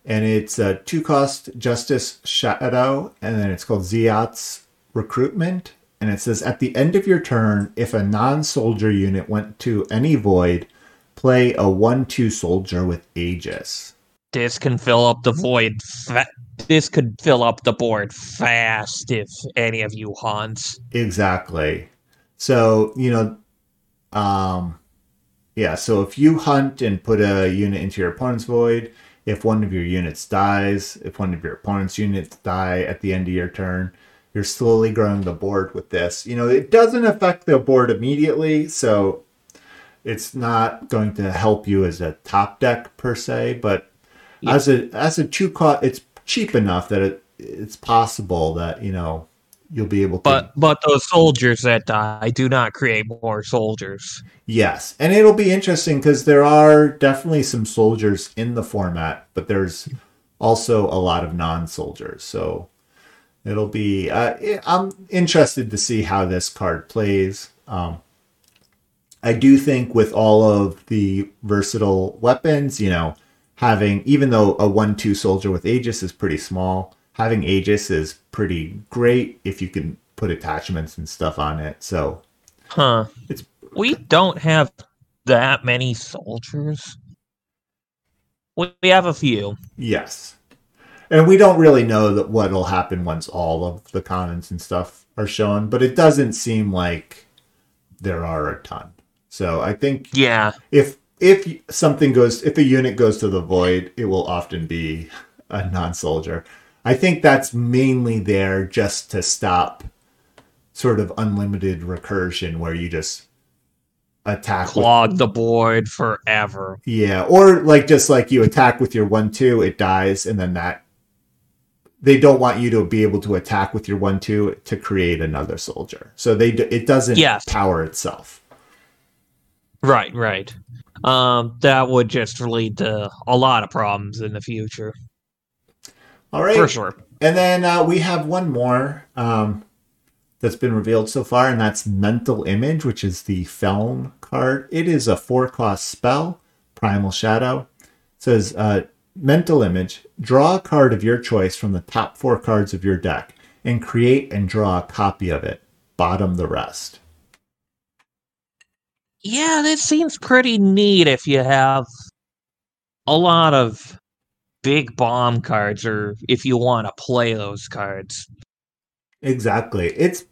And it's a 2-cost Justice Shadow. And then it's called Ziat's Recruitment. And it says, at the end of your turn, if a non-soldier unit went to any void, play a 1/2 soldier with Aegis. This can fill up the void. This could fill up the board fast if any of you hunts. Exactly. So, you know, so if you hunt and put a unit into your opponent's void, if one of your units dies, if one of your opponent's units die at the end of your turn, you're slowly growing the board with this. You know, it doesn't affect the board immediately, so it's not going to help you as a top deck per se, but as a 2-cost, it's cheap enough that it's possible that, you know, you'll be able to. But those soldiers that die do not create more soldiers. Yes, and it'll be interesting because there are definitely some soldiers in the format, but there's also a lot of non-soldiers, so it'll be, I'm interested to see how this card plays. I do think with all of the versatile weapons, you know, having, even though a 1/2 soldier with Aegis is pretty small, having Aegis is pretty great if you can put attachments and stuff on it. So, we don't have that many soldiers. We have a few. Yes. And we don't really know that what'll happen once all of the commons and stuff are shown, but it doesn't seem like there are a ton. So I think if something goes, if a unit goes to the void, it will often be a non-soldier. I think that's mainly there just to stop sort of unlimited recursion where you just attack, clog the board forever. Yeah, or like just like you attack with your 1/2, it dies, and then that. They don't want you to be able to attack with your 1/2 to create another soldier. So it doesn't power itself. Right. That would just lead to a lot of problems in the future. All right. For sure. And then we have one more that's been revealed so far, and that's Mental Image, which is the Felm card. It is a 4-cost spell, Primal Shadow. It says, Mental Image, draw a card of your choice from the top 4 cards of your deck and create and draw a copy of it. Bottom the rest. Yeah, this seems pretty neat if you have a lot of big bomb cards, or if you want to play those cards. Exactly. It's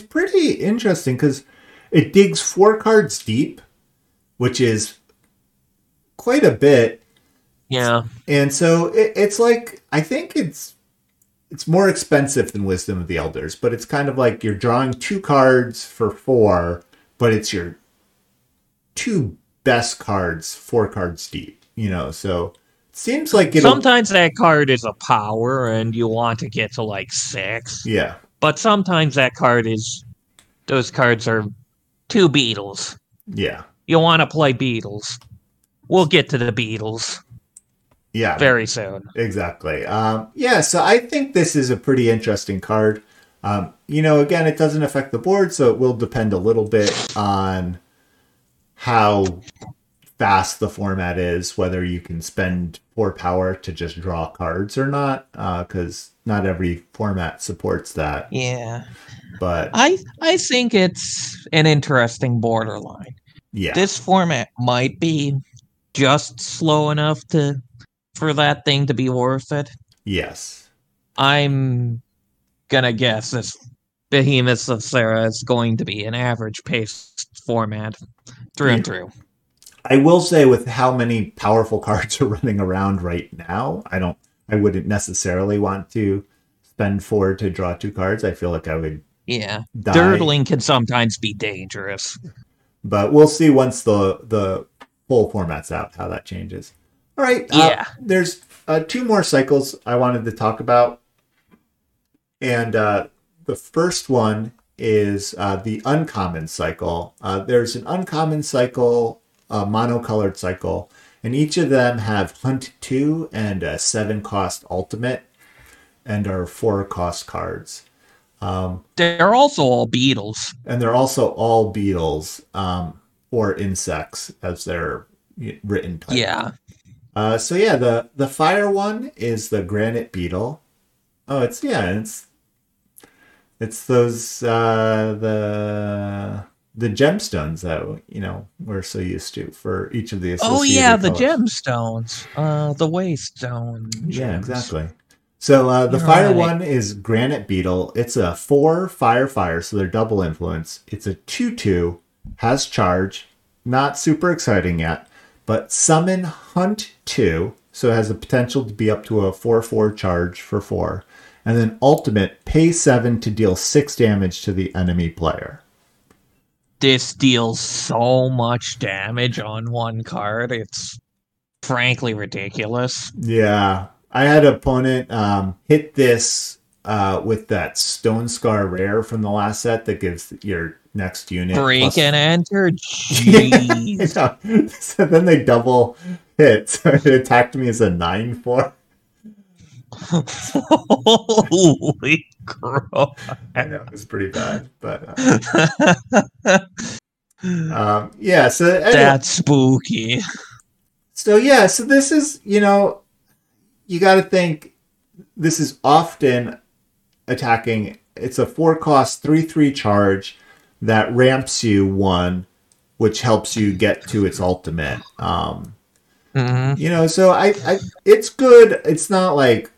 pretty interesting because it digs 4 cards deep, which is quite a bit. Yeah. And so it's like, I think it's more expensive than Wisdom of the Elders, but it's kind of like you're drawing 2 cards for 4, but it's your 2 best cards, 4 cards deep, so it seems like sometimes that card is a power and you want to get to like 6. Yeah. But sometimes those cards are 2 Beetles. Yeah. You want to play Beetles. We'll get to the Beetles. Yeah. Very soon. Exactly. So I think this is a pretty interesting card. Again, it doesn't affect the board, so it will depend a little bit on how fast the format is, whether you can spend 4 power to just draw cards or not, because not every format supports that. Yeah. But I think it's an interesting borderline. Yeah. This format might be just slow enough for that thing to be worth it. Yes. I'm gonna guess this Behemoths of Thera is going to be an average paced format through and through. I will say, with how many powerful cards are running around right now, I wouldn't necessarily want to spend 4 to draw 2 cards. I feel like I would die. Dirtling can sometimes be dangerous. But we'll see once the full format's out how that changes. All right. There's 2 more cycles I wanted to talk about. And the first one is the uncommon cycle. There's an uncommon cycle, a monocolored cycle, and each of them have Hunt 2 and a 7-cost ultimate and are 4-cost cards. They're also all beetles. And they're also all beetles or insects as they're written. Type. Yeah. The fire one is the Granite Beetle. Oh, it's those the gemstones that we're so used to for each of the associated colors. The gemstones, the waystone. Yeah, exactly. So the fire one is Granite Beetle. It's a 4 fire, so they're double influence. It's a 2/2, has charge, not super exciting yet. But summon Hunt 2, so it has the potential to be up to a 4/4 charge for 4. And then ultimate, pay 7 to deal 6 damage to the enemy player. This deals so much damage on one card, it's frankly ridiculous. Yeah, I had an opponent hit this with that Stone Scar rare from the last set that gives your next unit and enter. Jeez. So then they double hit, so it attacked me as a 9/4. Holy crap. I know, it's pretty bad, but anyway. That's spooky. So this is you got to think this is often attacking. It's a 4-cost 3/3 charge that ramps you 1, which helps you get to its ultimate. So I it's good. It's not like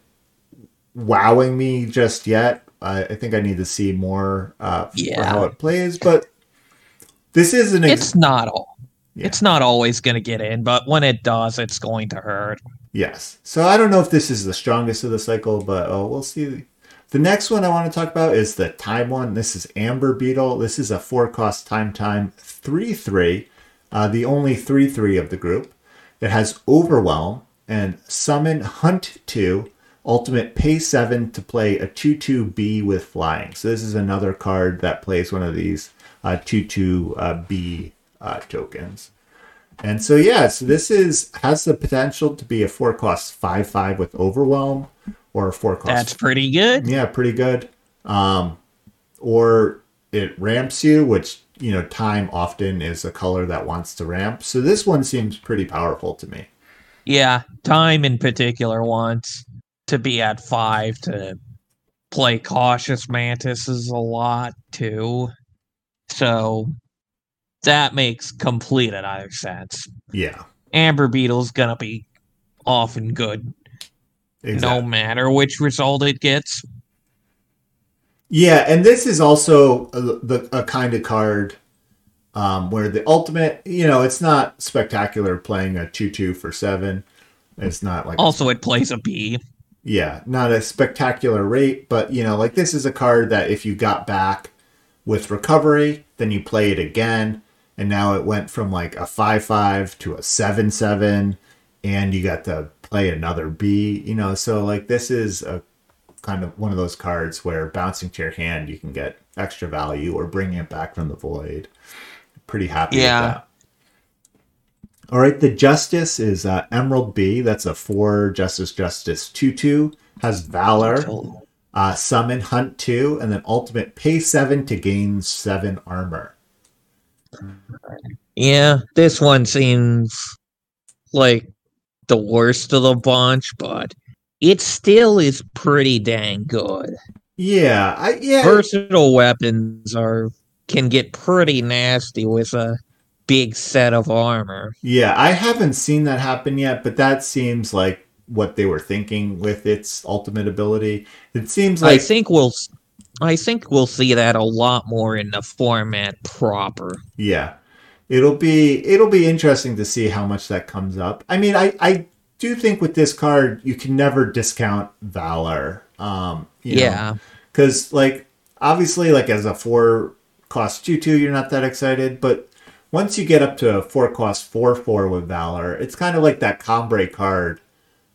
wowing me just yet. I think I need to see more for how it plays. But this is It's not always going to get in, but when it does, it's going to hurt. Yes. So I don't know if this is the strongest of the cycle, but we'll see. The next one I want to talk about is the time one. This is Amber Beetle. This is a 4-cost time 3/3, the only 3/3 of the group. It has Overwhelm and summon Hunt 2, ultimate pay 7 to play a 2/2B with flying. So this is another card that plays one of these 2/2B tokens. And so this has the potential to be a 4-cost 5/5 with Overwhelm. Or a 4-cost. That's pretty good. Yeah, pretty good. Or it ramps you, which, time often is a color that wants to ramp. So this one seems pretty powerful to me. Yeah, time in particular wants to be at 5 to play Cautious Mantises a lot, too. So that makes complete and utter sense. Yeah. Amber Beetle's going to be often good Exactly. No matter which result it gets. Yeah, and this is also a kind of card where the ultimate, you know, it's not spectacular playing a 2/2 for 7. It's not like... Also, it plays a B. Yeah, not a spectacular rate, but, you know, like this is a card that if you got back with recovery, then you play it again, and now it went from like a 5/5 to a 7/7, and you got to play another B, you know, so like this is a kind of one of those cards where bouncing to your hand, you can get extra value or bringing it back from the void. Pretty happy with that. All right, the Justice is Emerald B. That's a 4 Justice 2/2. Has Valor, Summon, Hunt 2, and then Ultimate pay 7 to gain 7 armor. Yeah, this one seems like the worst of the bunch, but it still is pretty dang good. Yeah, versatile weapons can get pretty nasty with a big set of armor. Yeah, I haven't seen that happen yet, but that seems like what they were thinking with its ultimate ability. It seems like I think we'll see that a lot more in the format proper. Yeah. It'll be interesting to see how much that comes up. I mean, I do think with this card you can never discount Valor. You know, cuz like obviously like as a 4 cost 2/2 you're not that excited, but once you get up to a 4 cost 4/4 with Valor, it's kind of like that Cambray card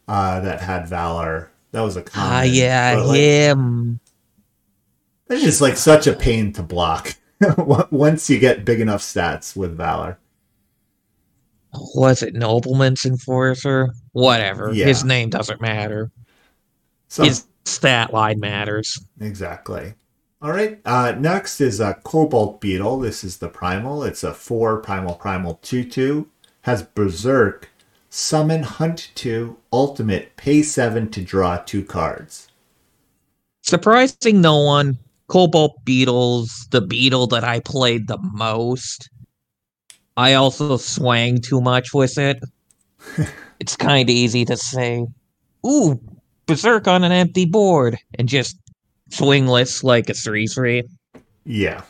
that had Valor. That was a common. That's just like such a pain to block once you get big enough stats with Valor. Was it Nobleman's Enforcer? Whatever. Yeah. His name doesn't matter. His stat line matters. Exactly. All right, next is a Cobalt Beetle. This is the Primal. It's a 4 Primal 2/2. Has Berserk, Summon, Hunt 2, Ultimate, pay 7 to draw 2 cards. Surprising no one, Cobalt Beetle's the beetle that I played the most. I also swang too much with it. It's kind of easy to say, ooh, Berserk on an empty board, and just swingless like a 3/3. Yeah.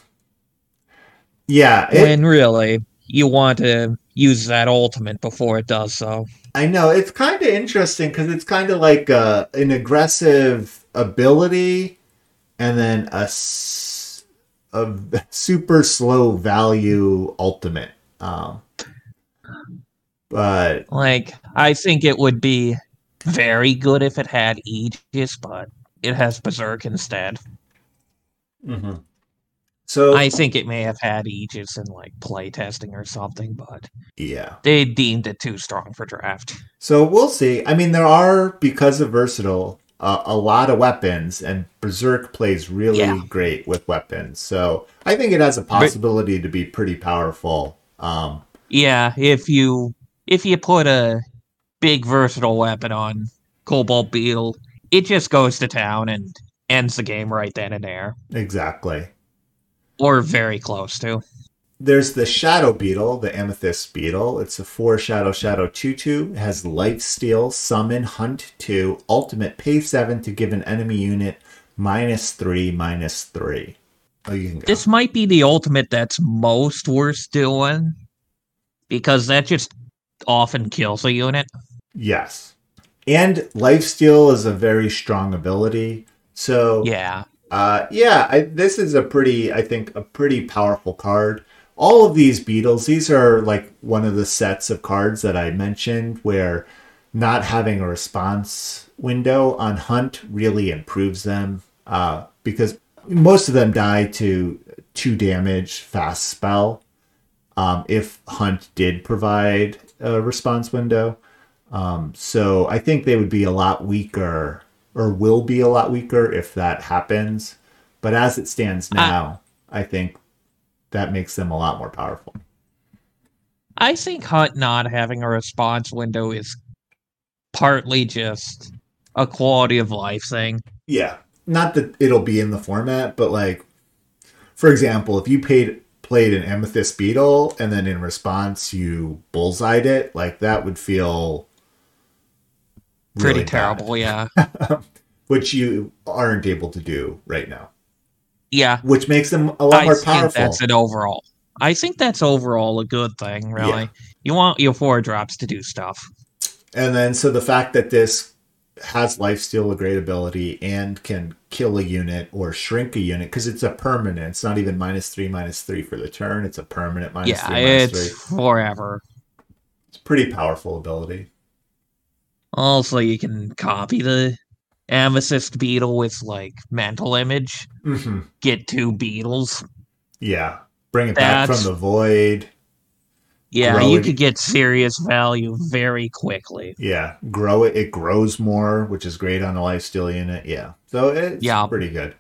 When really you want to use that ultimate before it does so. I know it's kind of interesting because it's kind of like an aggressive ability, and then a super slow value ultimate. But like I think it would be very good if it had Aegis, but it has Berserk instead. Mm-hmm. So I think it may have had Aegis in like playtesting or something, but yeah, they deemed it too strong for draft. So we'll see. I mean, there are, because of versatile, a lot of weapons, and Berserk plays really great with weapons. So I think it has a possibility to be pretty powerful. If you put a big versatile weapon on Cobalt Beetle, it just goes to town and ends the game right then and there. Exactly. Or very close to. There's the Shadow Beetle, the Amethyst Beetle. It's a 4 Shadow 2/2. It has Life Steal, Summon, Hunt 2, Ultimate, pay 7 to give an enemy unit -3/-3. Oh, you can go. This might be the ultimate that's most worth doing, because that just often kills a unit. Yes. And Lifesteal is a very strong ability. So, this is a pretty powerful card. All of these Beetles, these are like one of the sets of cards that I mentioned where not having a response window on Hunt really improves them, because most of them die to 2 damage fast spell if Hunt did provide a response window. So I think they would be a lot weaker, or will be a lot weaker if that happens. But as it stands now, I think that makes them a lot more powerful. I think Hunt not having a response window is partly just a quality of life thing. Yeah, not that it'll be in the format, but like, for example, if you played an Amethyst Beetle and then in response you bullseyed it, like that would feel Pretty really terrible, bad. Yeah. Which you aren't able to do right now. Yeah. Which makes them a lot more powerful. I think that's an overall. I think that's overall a good thing, really. Yeah. You want your 4-drops to do stuff. And then, so the fact that this has Lifesteal, a great ability, and can kill a unit or shrink a unit, because it's a permanent. It's not even -3/-3 for the turn. It's a permanent -3/-3. Yeah, it's forever. It's a pretty powerful ability. Also, you can copy the Amethyst Beetle with, like, Mental Image. Mm-hmm. Get 2 beetles. Yeah. Bring it back from the void. Yeah, you could get serious value very quickly. Yeah, grow it. It grows more, which is great on a lifesteal unit. Yeah, so it's pretty good.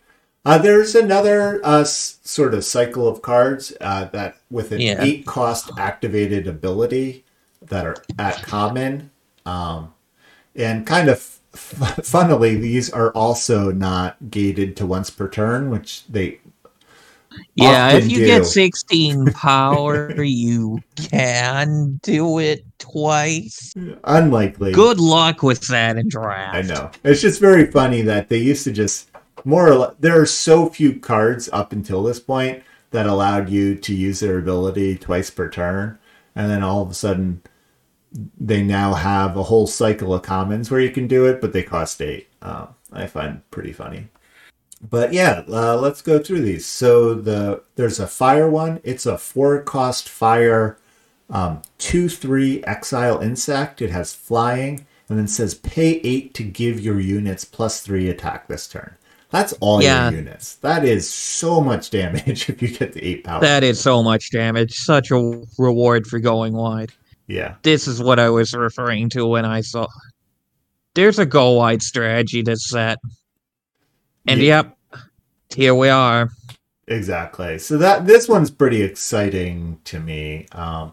There's another sort of cycle of cards that with an 8-cost activated ability that are at common. And kind of funnily, these are also not gated to once per turn, which they... Yeah, if you get 16 power, you can do it twice. Unlikely. Good luck with that in draft. I know. It's just very funny that they used to just, more or less, there are so few cards up until this point that allowed you to use their ability twice per turn. And then all of a sudden, they now have a whole cycle of commons where you can do it, but they cost 8. I find pretty funny. But yeah, let's go through these. So there's a fire one. It's a 4-cost fire 2/3 exile insect. It has flying and then says pay 8 to give your units +3 attack this turn. That's all your units. That is so much damage if you get the 8 power. That is so much damage. Such a reward for going wide. Yeah. This is what I was referring to when I saw. There's a go wide strategy that's set. And yep, here we are. Exactly. So this one's pretty exciting to me, I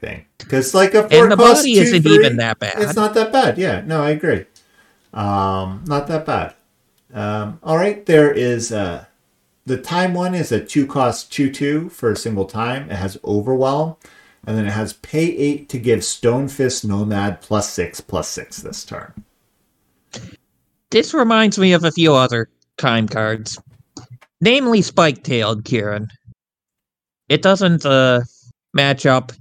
think. Because like a 4-cost 2/3... And the body isn't even that bad. It's not that bad, yeah. No, I agree. Not that bad. All right, there is... the time one is a 2-cost 2/2 for a single time. It has Overwhelm. And then it has pay 8 to give Stonefist Nomad +6/+6 this turn. This reminds me of a few other time cards, namely Spike-Tailed Kieran. It doesn't match up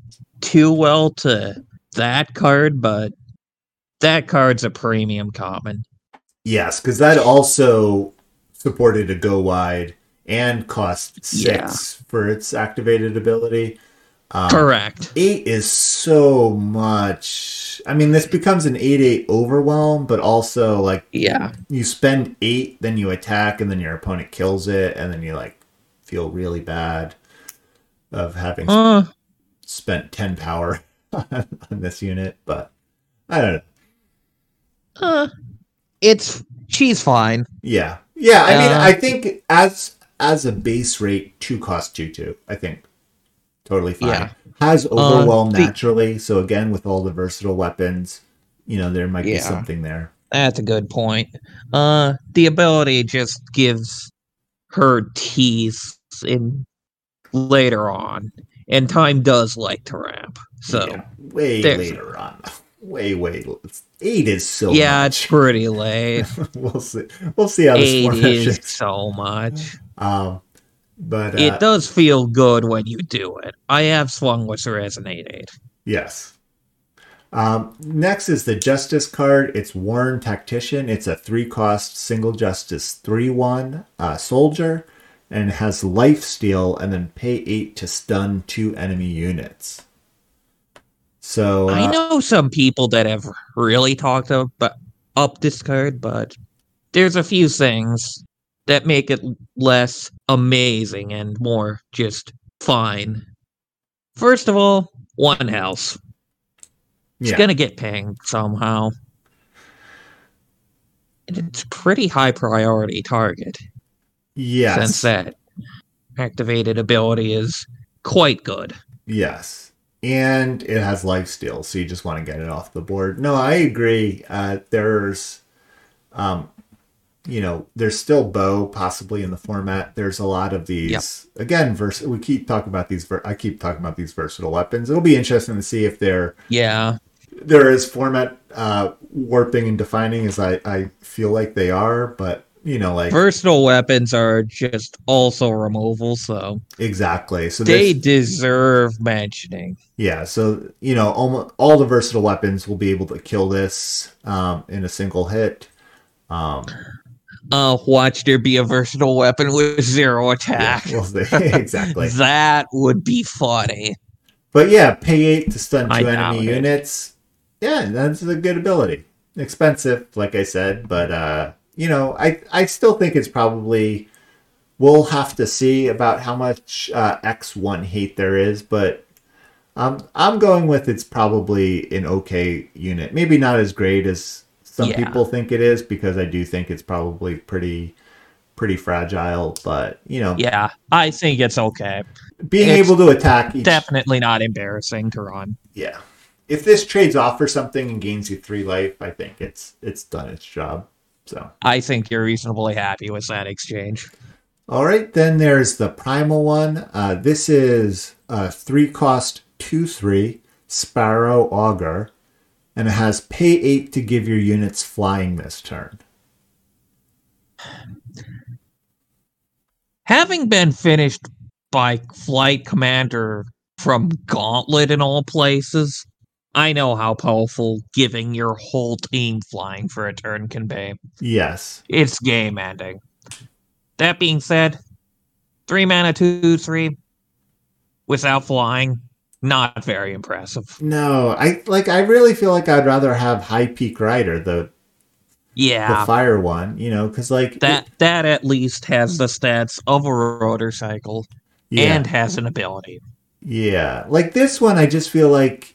too well to that card, but that card's a premium common. Yes, because that also supported a go-wide and cost 6 for its activated ability. Correct. 8 is so much. I mean, this becomes an 8/8 overwhelm, but also like you spend 8, then you attack, and then your opponent kills it, and then you like feel really bad of having spent 10 power on this unit. But I don't know. She's fine. Yeah, yeah. I mean, I think as a base rate, 2-cost 2/2. I think. Totally fine. Yeah. Has Overwhelm naturally, so again, with all the versatile weapons, you know, there might be something there. That's a good point. The ability just gives her tease in later on, and time does like to ramp. So way later on. Way. 8 is so much. Yeah, it's pretty late. We'll see how this one is. 8 is so much. But it does feel good when you do it. I have swung with her as an 8/8. Yes. Next is the Justice card. It's Warren Tactician. It's a 3-cost single Justice 3/1 soldier, and has Lifesteal, and then pay 8 to stun 2 enemy units. So I know some people that have really talked up this card, but there's a few things that make it less amazing and more just fine. First of all, 1 health. It's going to get pinged somehow. And it's a pretty high priority target. Yes. Since that activated ability is quite good. Yes. And it has lifesteal, so you just want to get it off the board. No, I agree. There's... you know, there's still Bow possibly in the format. There's a lot of these, again, we keep talking about these versatile weapons. It'll be interesting to see if they're there is format warping and defining as I feel like they are, but you know, like personal weapons are just also removal, so exactly. So they deserve mentioning. Yeah, so you know, almost all the versatile weapons will be able to kill this in a single hit. Watch there be a versatile weapon with zero attack. Yeah, exactly. That would be funny. But yeah, pay 8 to stun 2 enemy units. Yeah, that's a good ability. Expensive, like I said, but you know, I still think it's probably, we'll have to see about how much X1 hate there is, but I'm going with it's probably an okay unit. Maybe not as great as some people think it is, because I do think it's probably pretty fragile, but you know. Yeah, I think it's okay. Being able to attack each... Definitely not embarrassing to run. Yeah. If this trades off for something and gains you 3 life, I think it's done its job. So I think you're reasonably happy with that exchange. All right, then there's the primal one. This is a 3-cost 2/3 Sparrow Augur, and it has pay 8 to give your units flying this turn. Having been finished by Flight Commander from Gauntlet in all places, I know how powerful giving your whole team flying for a turn can be. Yes. It's game ending. That being said, 3 mana, 2/3, without flying, not very impressive. No, I really feel like I'd rather have High Peak Rider, the fire one, you know, because like that at least has the stats of a rotor cycle and has an ability. Yeah, like this one, I just feel like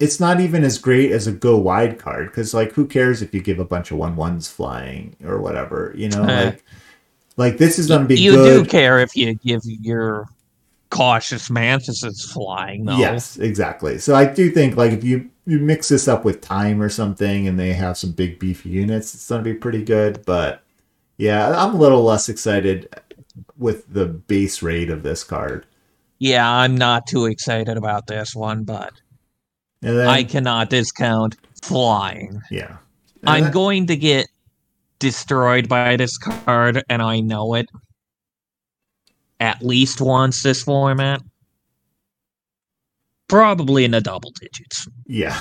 it's not even as great as a go wide card, because like who cares if you give a bunch of 1/1s flying or whatever, you know? Like this is gonna be good. You do care if you give your Cautious Mantis is flying, though. Yes, exactly. So I do think like if you mix this up with time or something and they have some big beefy units, it's going to be pretty good. But yeah, I'm a little less excited with the base rate of this card. Yeah, I'm not too excited about this one, but I cannot discount flying. Yeah. I'm going to get destroyed by this card, and I know it. At least once this format. Probably in the double digits. Yeah.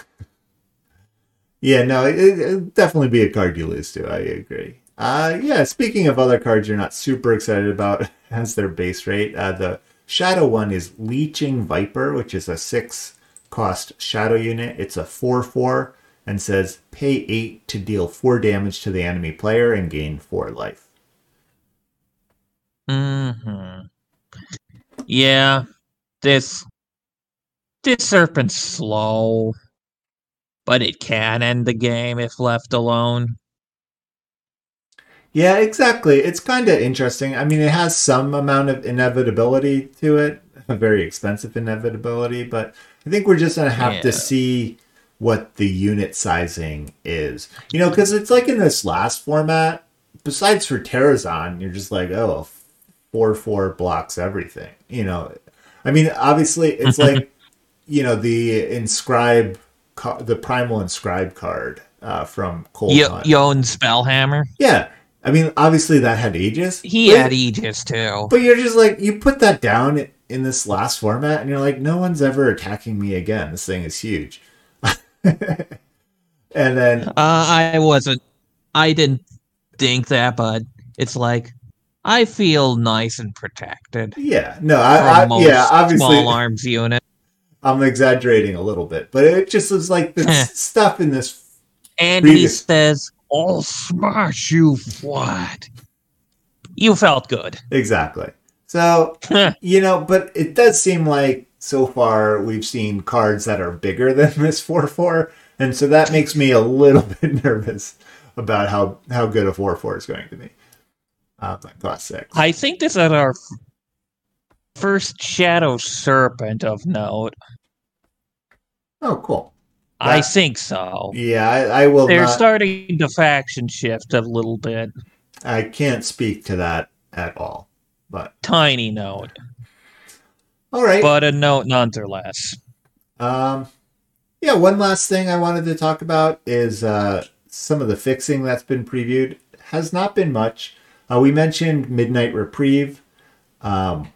Yeah, no, it'll definitely be a card you lose to. I agree. Yeah, speaking of other cards you're not super excited about as their base rate, the shadow one is Leeching Viper, which is a 6-cost shadow unit. It's a 4/4 and says pay 8 to deal 4 damage to the enemy player and gain 4 life. Mm-hmm. Yeah, this serpent's slow, but it can end the game if left alone. Yeah, exactly. It's kind of interesting. I mean, it has some amount of inevitability to it, a very expensive inevitability, but I think we're just going to have to see what the unit sizing is. You know, because it's like in this last format, besides for Terrazon, you're just like, oh, 4/4 blocks everything. You know, I mean, obviously, it's like, you know, the Primal Inscribe card from Cold Hunt. Yon Spellhammer? Yeah. I mean, obviously, that had Aegis. He had Aegis, too. But you're just like, you put that down in this last format, and you're like, no one's ever attacking me again. This thing is huge. And then... I didn't think that, but it's like, I feel nice and protected. Yeah, no, I obviously small arms unit. I'm exaggerating a little bit, but it just is like the stuff in this. And he says, "I'll smash you flat." You felt good, exactly. So you know, but it does seem like so far we've seen cards that are bigger than this 4/4, and so that makes me a little bit nervous about how good a 4/4 is going to be. Class 6. I think this is our first Shadow Serpent of note. Oh, cool. I think so. Yeah, I will. They're starting to faction shift a little bit. I can't speak to that at all. But tiny note. All right. But a note nonetheless. Yeah, one last thing I wanted to talk about is some of the fixing that's been previewed. Has not been much. We mentioned Midnight Reprieve,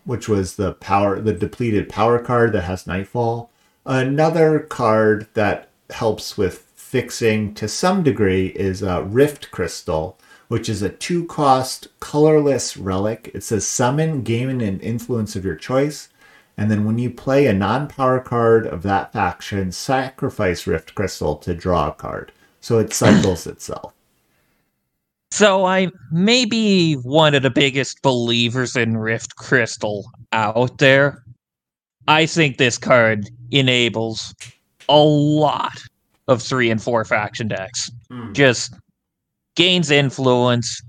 which was the depleted power card that has Nightfall. Another card that helps with fixing to some degree is Rift Crystal, which is a 2-cost colorless relic. It says summon, gain, and influence of your choice. And then when you play a non-power card of that faction, sacrifice Rift Crystal to draw a card. So it cycles itself. So I may be one of the biggest believers in Rift Crystal out there. I think this card enables a lot of 3 and 4 faction decks. Mm. Just gains influence.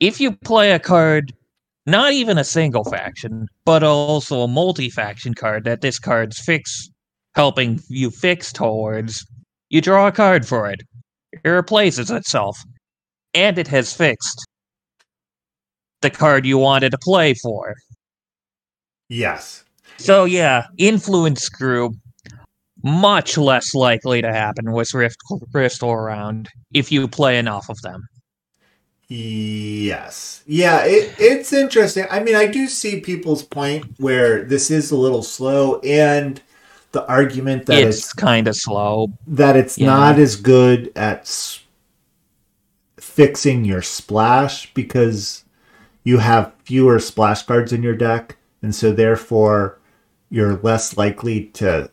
If you play a card, not even a single faction, but also a multi-faction card that this card's helping you fix towards, you draw a card for it. It replaces itself. And it has fixed the card you wanted to play for. Yes. So yeah, influence grew much less likely to happen with Rift Crystal around if you play enough of them. Yes. Yeah, it's interesting. I mean, I do see people's point where this is a little slow, and the argument that it's kind of slow, that it's not as good at fixing your splash because you have fewer splash cards in your deck, and so therefore you're less likely to,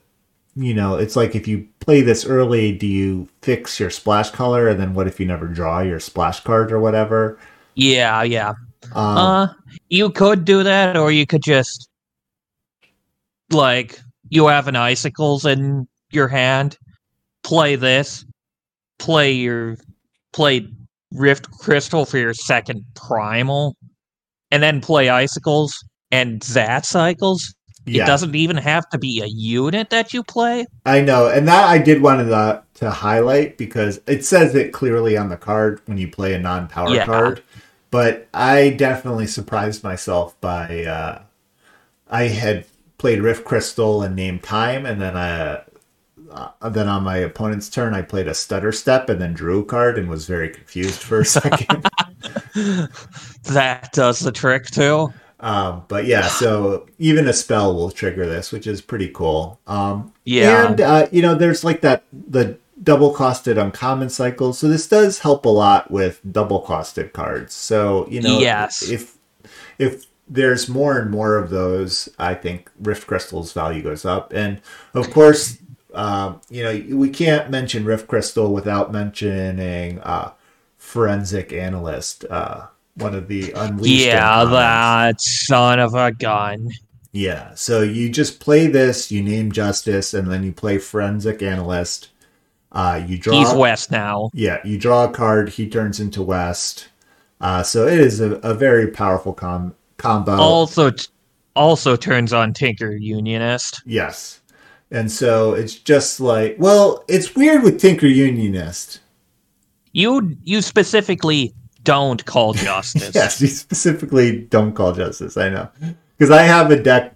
you know, it's like if you play this early, do you fix your splash color, and then what if you never draw your splash card or whatever? You could do that, or you could just, like, you have an icicles in your hand, play Rift Crystal for your second primal, and then play icicles, and that cycles. Yeah. It doesn't even have to be a unit that you play. I know, and that I did want to highlight because it says it clearly on the card when you play a non-power card. But I definitely surprised myself by I had played Rift Crystal and named time, and then on my opponent's turn, I played a Stutter Step and then drew a card and was very confused for a second. That does the trick too. But yeah, so even a spell will trigger this, which is pretty cool. And there's like the double-costed uncommon cycle. So this does help a lot with double-costed cards. So, you know, if there's more and more of those, I think Rift Crystal's value goes up. And of course, we can't mention Rift Crystal without mentioning Forensic Analyst, one of the Unleashed. Yeah, that son of a gun. Yeah, so you just play this, you name Justice, and then you play Forensic Analyst. You draw. He's West now. Yeah, you draw a card, he turns into West. So it is a very powerful combo. Also turns on Tinker Unionist. Yes. And so it's just like, well, it's weird with Tinker Unionist. You specifically don't call Justice. Yes, you specifically don't call Justice, I know. Because I have a deck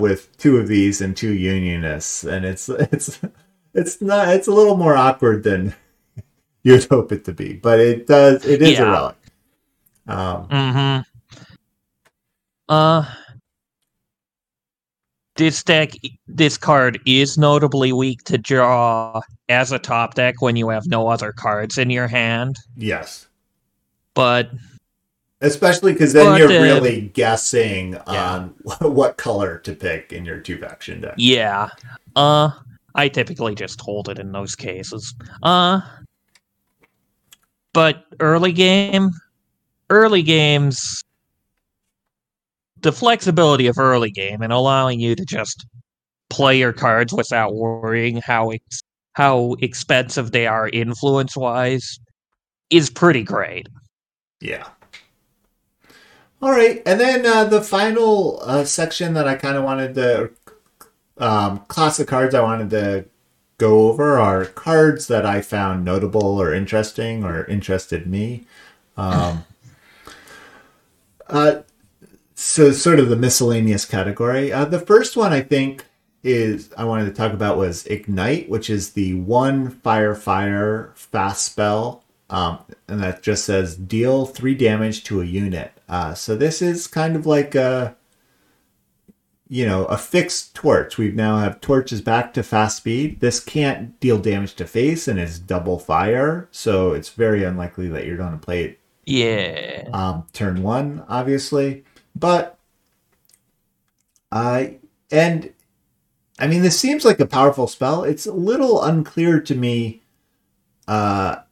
with 2 of these and 2 Unionists, and it's a little more awkward than you'd hope it to be, but it is a relic. This card is notably weak to draw as a top deck when you have no other cards in your hand. Yes. But especially because then you're really guessing on what color to pick in your 2-faction deck. Yeah. I typically just hold it in those cases. But early games... The flexibility of early game and allowing you to just play your cards without worrying how expensive they are influence-wise is pretty great. Yeah. All right, and then the final section that I kind of wanted to... class of cards I wanted to go over are cards that I found notable or interesting or interested me. So sort of the miscellaneous category. The first one, I think, is I wanted to talk about was Ignite, which is the 1 fire fast spell. And that just says deal 3 damage to a unit. So this is kind of like a fixed torch. We now have torches back to fast speed. This can't deal damage to face and it's double fire. So it's very unlikely that you're going to play it. Yeah. Turn 1, obviously. But, this seems like a powerful spell. It's a little unclear to me how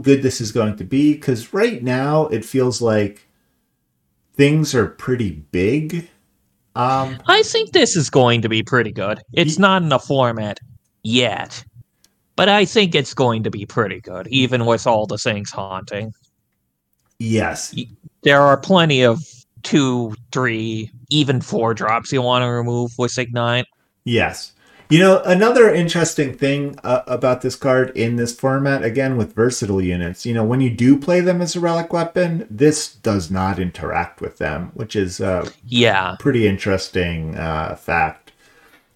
good this is going to be, because right now it feels like things are pretty big. I think this is going to be pretty good. It's not in the format yet, but I think it's going to be pretty good, even with all the things haunting. Yes. There are plenty of 2, 3, even 4 drops you want to remove with Ignite. Yes. Another interesting thing about this card in this format, again, with versatile units, when you do play them as a relic weapon, this does not interact with them, which is pretty interesting fact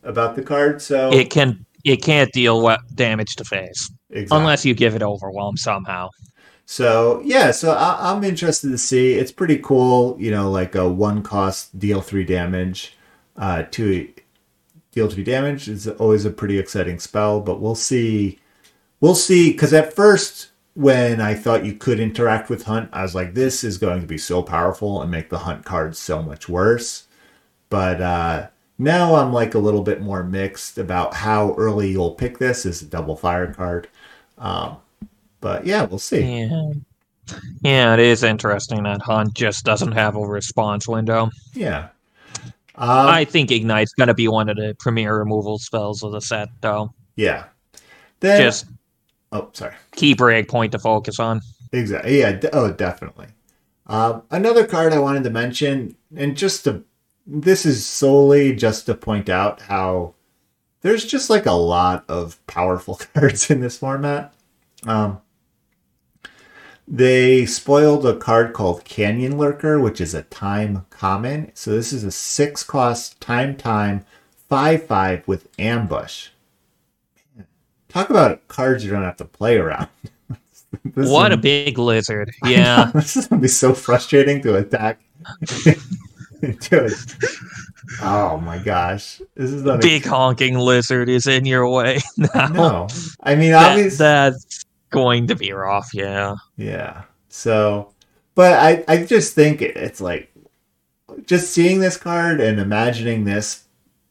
about the card. So it can't deal damage to face, exactly, unless you give it overwhelm somehow. So, I'm interested to see. It's pretty cool, like a 1-cost deal 3 damage to... Deal 2 damage is always a pretty exciting spell, but we'll see. Because at first, when I thought you could interact with Hunt, I was like, this is going to be so powerful and make the Hunt cards so much worse. But now I'm like a little bit more mixed about how early you'll pick this as a double fire card. But yeah, we'll see. Yeah, it is interesting that Hunt just doesn't have a response window. Yeah. I think Ignite's going to be one of the premier removal spells of the set, though. Yeah. Then, key break point to focus on. Exactly. Yeah. Definitely. Another card I wanted to mention, and this is solely just to point out how there's just like a lot of powerful cards in this format. They spoiled a card called Canyon Lurker, which is a time common. So this is a 6-cost time, 5/5 with ambush. Man, talk about cards you don't have to play around. What a big lizard. Yeah. This is going to be so frustrating to attack. Dude. Oh my gosh. This is big honking lizard is in your way now. No. I mean, obviously... That's going to be rough, yeah. So, but I just think it's like just seeing this card and imagining this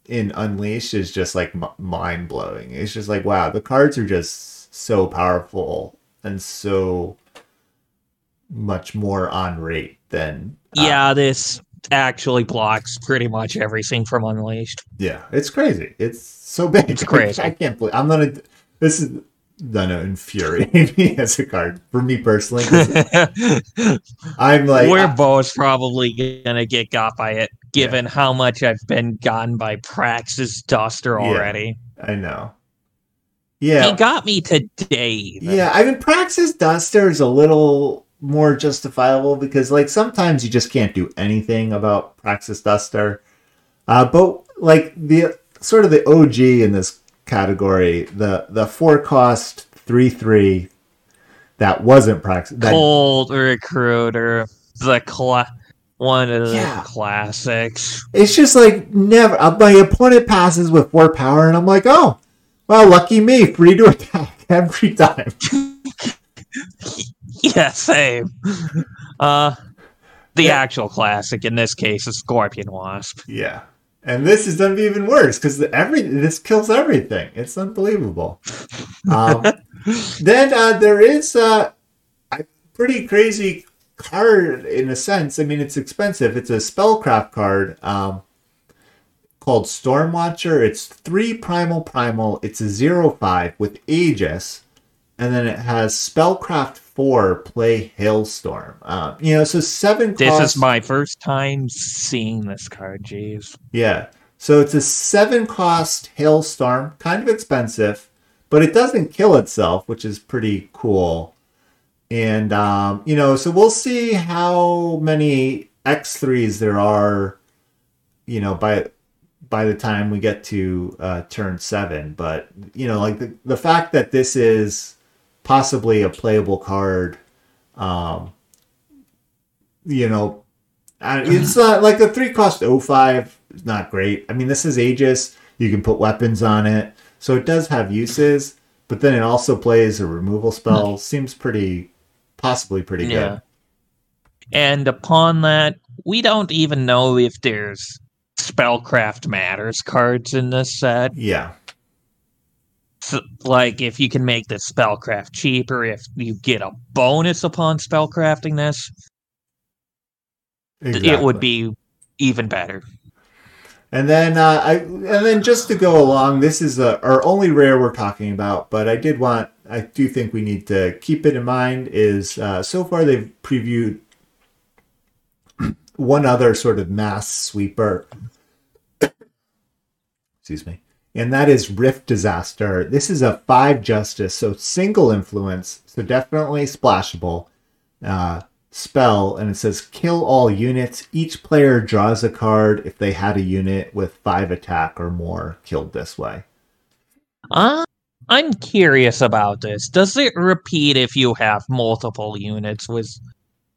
in Unleashed is just like mind blowing. It's just like, wow, the cards are just so powerful and so much more on rate than this actually blocks pretty much everything from Unleashed. Yeah, it's crazy. It's so big. It's crazy. I can't believe this is. Then it infuriated me as a card for me personally. I'm like, we're both probably gonna get got by it, given how much I've been gotten by Praxis Duster already. Yeah, I know. Yeah, he got me today. Though. Yeah, I mean, Praxis Duster is a little more justifiable because, like, sometimes you just can't do anything about Praxis Duster. But like the sort of the OG in this category, the 4-cost 3/3 that wasn't Praxis. Cold Recruiter, one of the classics. It's just like never. My opponent passes with 4 power, and I'm like, oh, well, lucky me, free to attack every time. Yeah, same. The actual classic in this case is Scorpion Wasp. Yeah. And this is going to be even worse because this kills everything. It's unbelievable. Then there is a pretty crazy card in a sense. I mean, it's expensive. It's a spellcraft card called Stormwatcher. It's 3 primal. It's a 0/5 with Aegis. And then it has Spellcraft 4, play Hailstorm. So 7 cost... This is my first time seeing this card, jeez. Yeah, so it's a 7-cost Hailstorm, kind of expensive, but it doesn't kill itself, which is pretty cool. And, so we'll see how many X3s there are, by by the time we get to turn 7. But, you know, like the fact that this is possibly a playable card, you know, it's not like a 3-cost 05 is not great. I mean, this is Aegis. You can put weapons on it. So it does have uses, but then it also plays a removal spell. Seems possibly pretty good. And upon that, we don't even know if there's Spellcraft Matters cards in this set. Yeah. So, like, if you can make the Spellcraft cheaper, if you get a bonus upon Spellcrafting this, exactly. It would be even better. And then and then just to go along, this is our only rare we're talking about, but I do think we need to keep it in mind is so far they've previewed one other sort of mass sweeper. Excuse me. And that is Rift Disaster. This is a 5 justice, so single influence, so definitely splashable spell. And it says kill all units. Each player draws a card if they had a unit with 5 attack or more killed this way. I'm curious about this. Does it repeat if you have multiple units with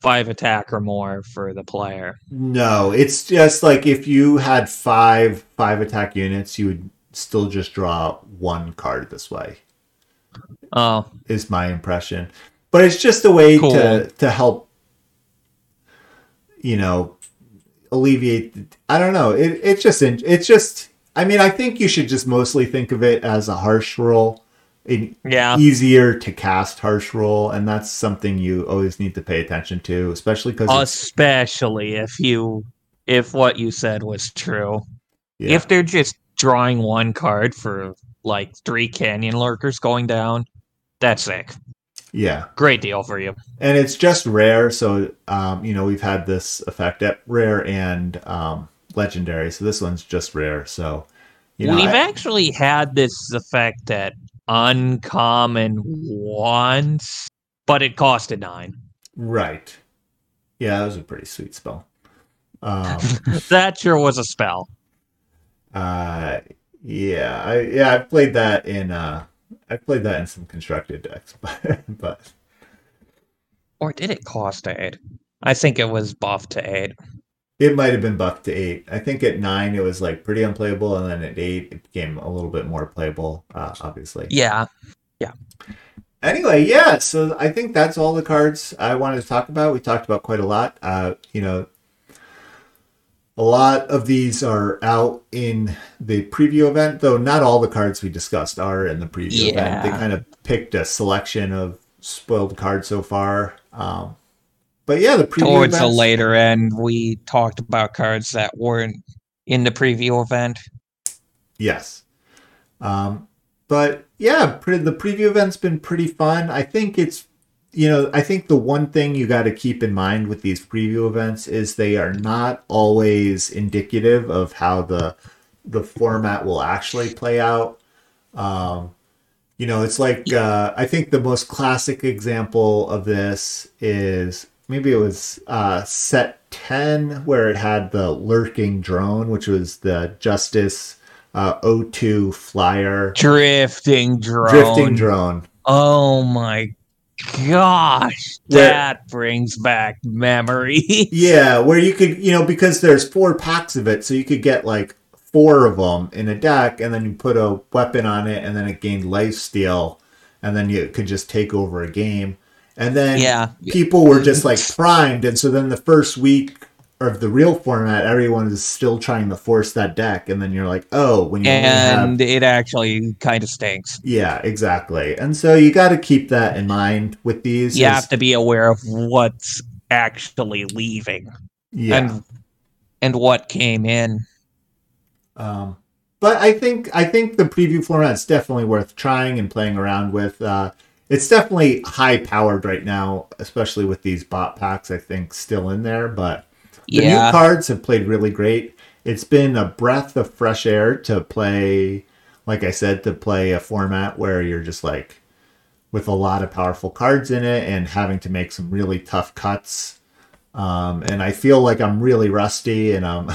5 attack or more for the player? No, it's just like if you had 5 attack units, you would still just draw 1 card this way. Oh, is my impression. But it's just a way to help, you know, alleviate. I don't know. It's just. I mean, I think you should just mostly think of it as a harsh roll, easier to cast harsh roll, and that's something you always need to pay attention to, especially if what you said was true. Yeah. If they're just drawing 1 card for like 3 Canyon Lurkers going down, that's sick. Yeah, great deal for you. And it's just rare, so you know, we've had this effect at rare and legendary, so this one's just rare. So you know, we've actually had this effect at uncommon once, but it costed 9. Right. Yeah, that was a pretty sweet spell. That sure was a spell. I played that in. I played that in some constructed decks, but or did it cost 8? I think it was buffed to 8. It might have been buffed to 8. I think at 9 it was like pretty unplayable, and then at 8 it became a little bit more playable, obviously. Yeah. Anyway, yeah. So I think that's all the cards I wanted to talk about. We talked about quite a lot. You know, a lot of these are out in the preview event, though not all the cards we discussed are in the preview event. They kind of picked a selection of spoiled cards so far. But yeah, the preview towards the later end, we talked about cards that weren't in the preview event. Yes. But yeah, the preview event's been pretty fun. I think it's, you know, I think the one thing you got to keep in mind with these preview events is they are not always indicative of how the format will actually play out. You know, it's like, I think the most classic example of this is maybe it was set 10 where it had the Lurking Drone, which was the Justice 02 flyer. Drifting Drone. Oh my God. Gosh, that brings back memories. Yeah, where you could, you know, because there's 4 packs of it, so you could get like 4 of them in a deck, and then you put a weapon on it, and then it gained lifesteal, and then you could just take over a game. And then people were just like primed, and so then the first week of the real format, everyone is still trying to force that deck, and then you're like, oh, when you it actually kind of stinks. Yeah, exactly. And so you got to keep that in mind with these. You have to be aware of what's actually leaving, and what came in. But I think the preview format is definitely worth trying and playing around with. It's definitely high powered right now, especially with these bot packs. I think still in there, but. The new cards have played really great. It's been a breath of fresh air to play, like I said, to play a format where you're just like with a lot of powerful cards in it and having to make some really tough cuts. And I feel like I'm really rusty and I'm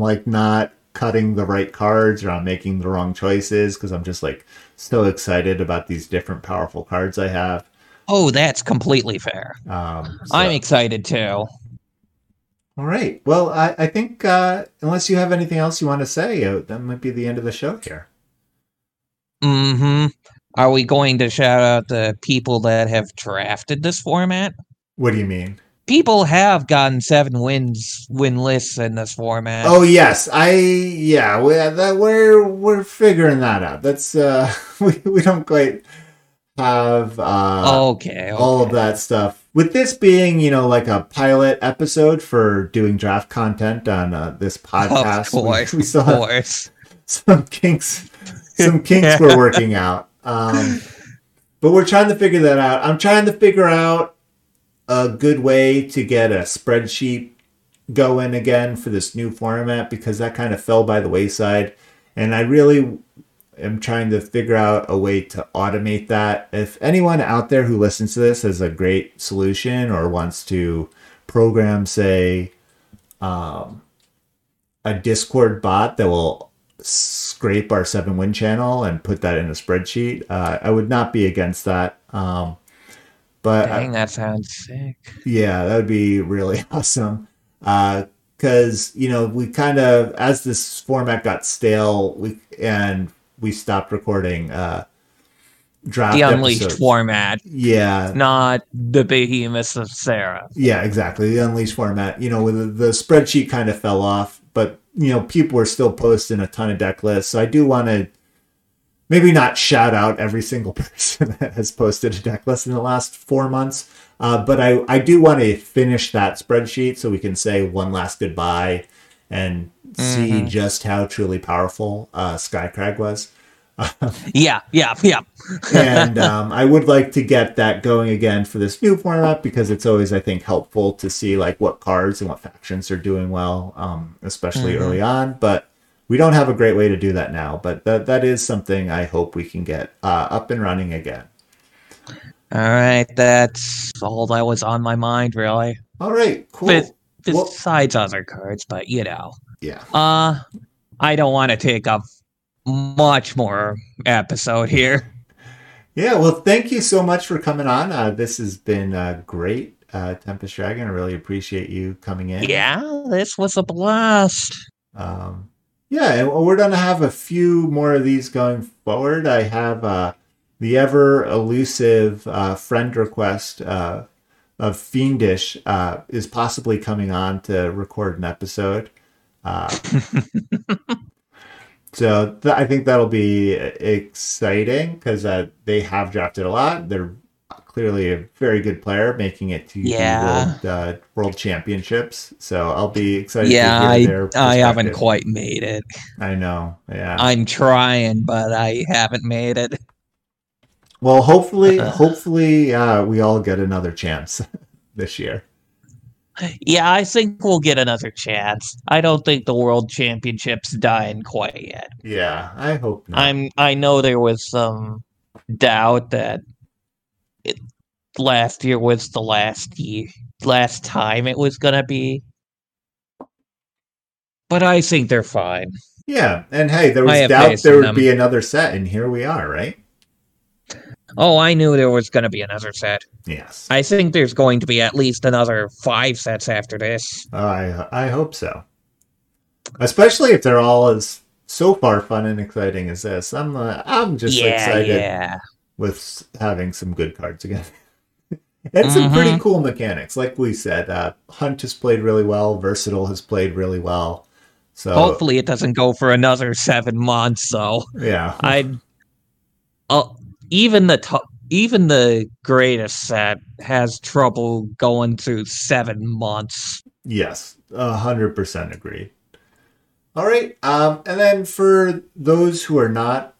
like not cutting the right cards or I'm making the wrong choices because I'm just like so excited about these different powerful cards I have. Oh, that's completely fair. I'm excited too. All right. Well, I think unless you have anything else you want to say, that might be the end of the show here. Mm-hmm. Are we going to shout out the people that have drafted this format? What do you mean? People have gotten 7 win lists in this format. Oh yes, we're figuring that out. That's we don't quite have all of that stuff. With this being, like a pilot episode for doing draft content on this podcast, we still have some kinks we're working out. But we're trying to figure that out. I'm trying to figure out a good way to get a spreadsheet going again for this new format, because that kind of fell by the wayside. And I really am trying to figure out a way to automate that. If anyone out there who listens to this has a great solution or wants to program, say, a Discord bot that will scrape our 7-win channel and put that in a spreadsheet, I would not be against that. But dang, that sounds sick. Yeah, that would be really awesome. Because we kind of, as this format got stale, we stopped recording draft the Unleashed episodes. Format. Yeah, not the Behemoths of Thera. Yeah, exactly, the Unleashed format. The spreadsheet kind of fell off, but people are still posting a ton of deck lists. So I do want to maybe not shout out every single person that has posted a deck list in the last 4 months. But I do want to finish that spreadsheet so we can say one last goodbye and see just how truly powerful Skycrag was. Yeah. And I would like to get that going again for this new format, because it's always, I think, helpful to see what cards and what factions are doing well, especially early on. But we don't have a great way to do that now. But that is something I hope we can get up and running again. All right, that's all that was on my mind, really. All right, cool. Besides other cards, but yeah. I don't want to take up much more episode here. Yeah, well, thank you so much for coming on. This has been great, Tempest Dragon. I really appreciate you coming in. Yeah, this was a blast. And we're gonna have a few more of these going forward. I have the ever elusive friend request of Fiendish is possibly coming on to record an episode. So I think that'll be exciting, because they have drafted a lot. They're clearly a very good player, making it to the World Championships. So I'll be excited to hear their perspective. I haven't quite made it. I know, yeah. I'm trying, but I haven't made it. Well, hopefully, we all get another chance this year. Yeah, I think we'll get another chance. I don't think the World Championships dying quite yet. Yeah, I hope not. I know there was some doubt that last year was the last time it was going to be. But I think they're fine. Yeah, and hey, there was doubt there would be another set, and here we are, right? Oh, I knew there was going to be another set. Yes. I think there's going to be at least another 5 sets after this. I hope so. Especially if they're all as so far fun and exciting as this. I'm just excited with having some good cards again. And some pretty cool mechanics. Like we said, Hunt has played really well. Versatile has played really well. So hopefully it doesn't go for another 7 months, though. Yeah. Even the greatest set has trouble going through 7 months. Yes, 100% agreed. All right, and then for those who are not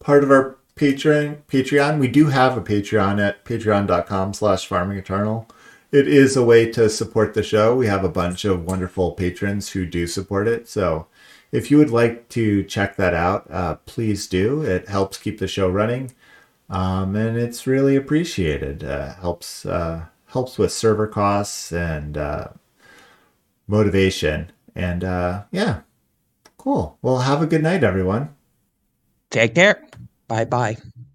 part of our Patreon, we do have a Patreon at patreon.com/farmingeternal. It is a way to support the show. We have a bunch of wonderful patrons who do support it, so if you would like to check that out, please do. It helps keep the show running, and it's really appreciated. Helps with server costs and motivation. And yeah, Cool. Well, have a good night, everyone. Take care. Bye-bye.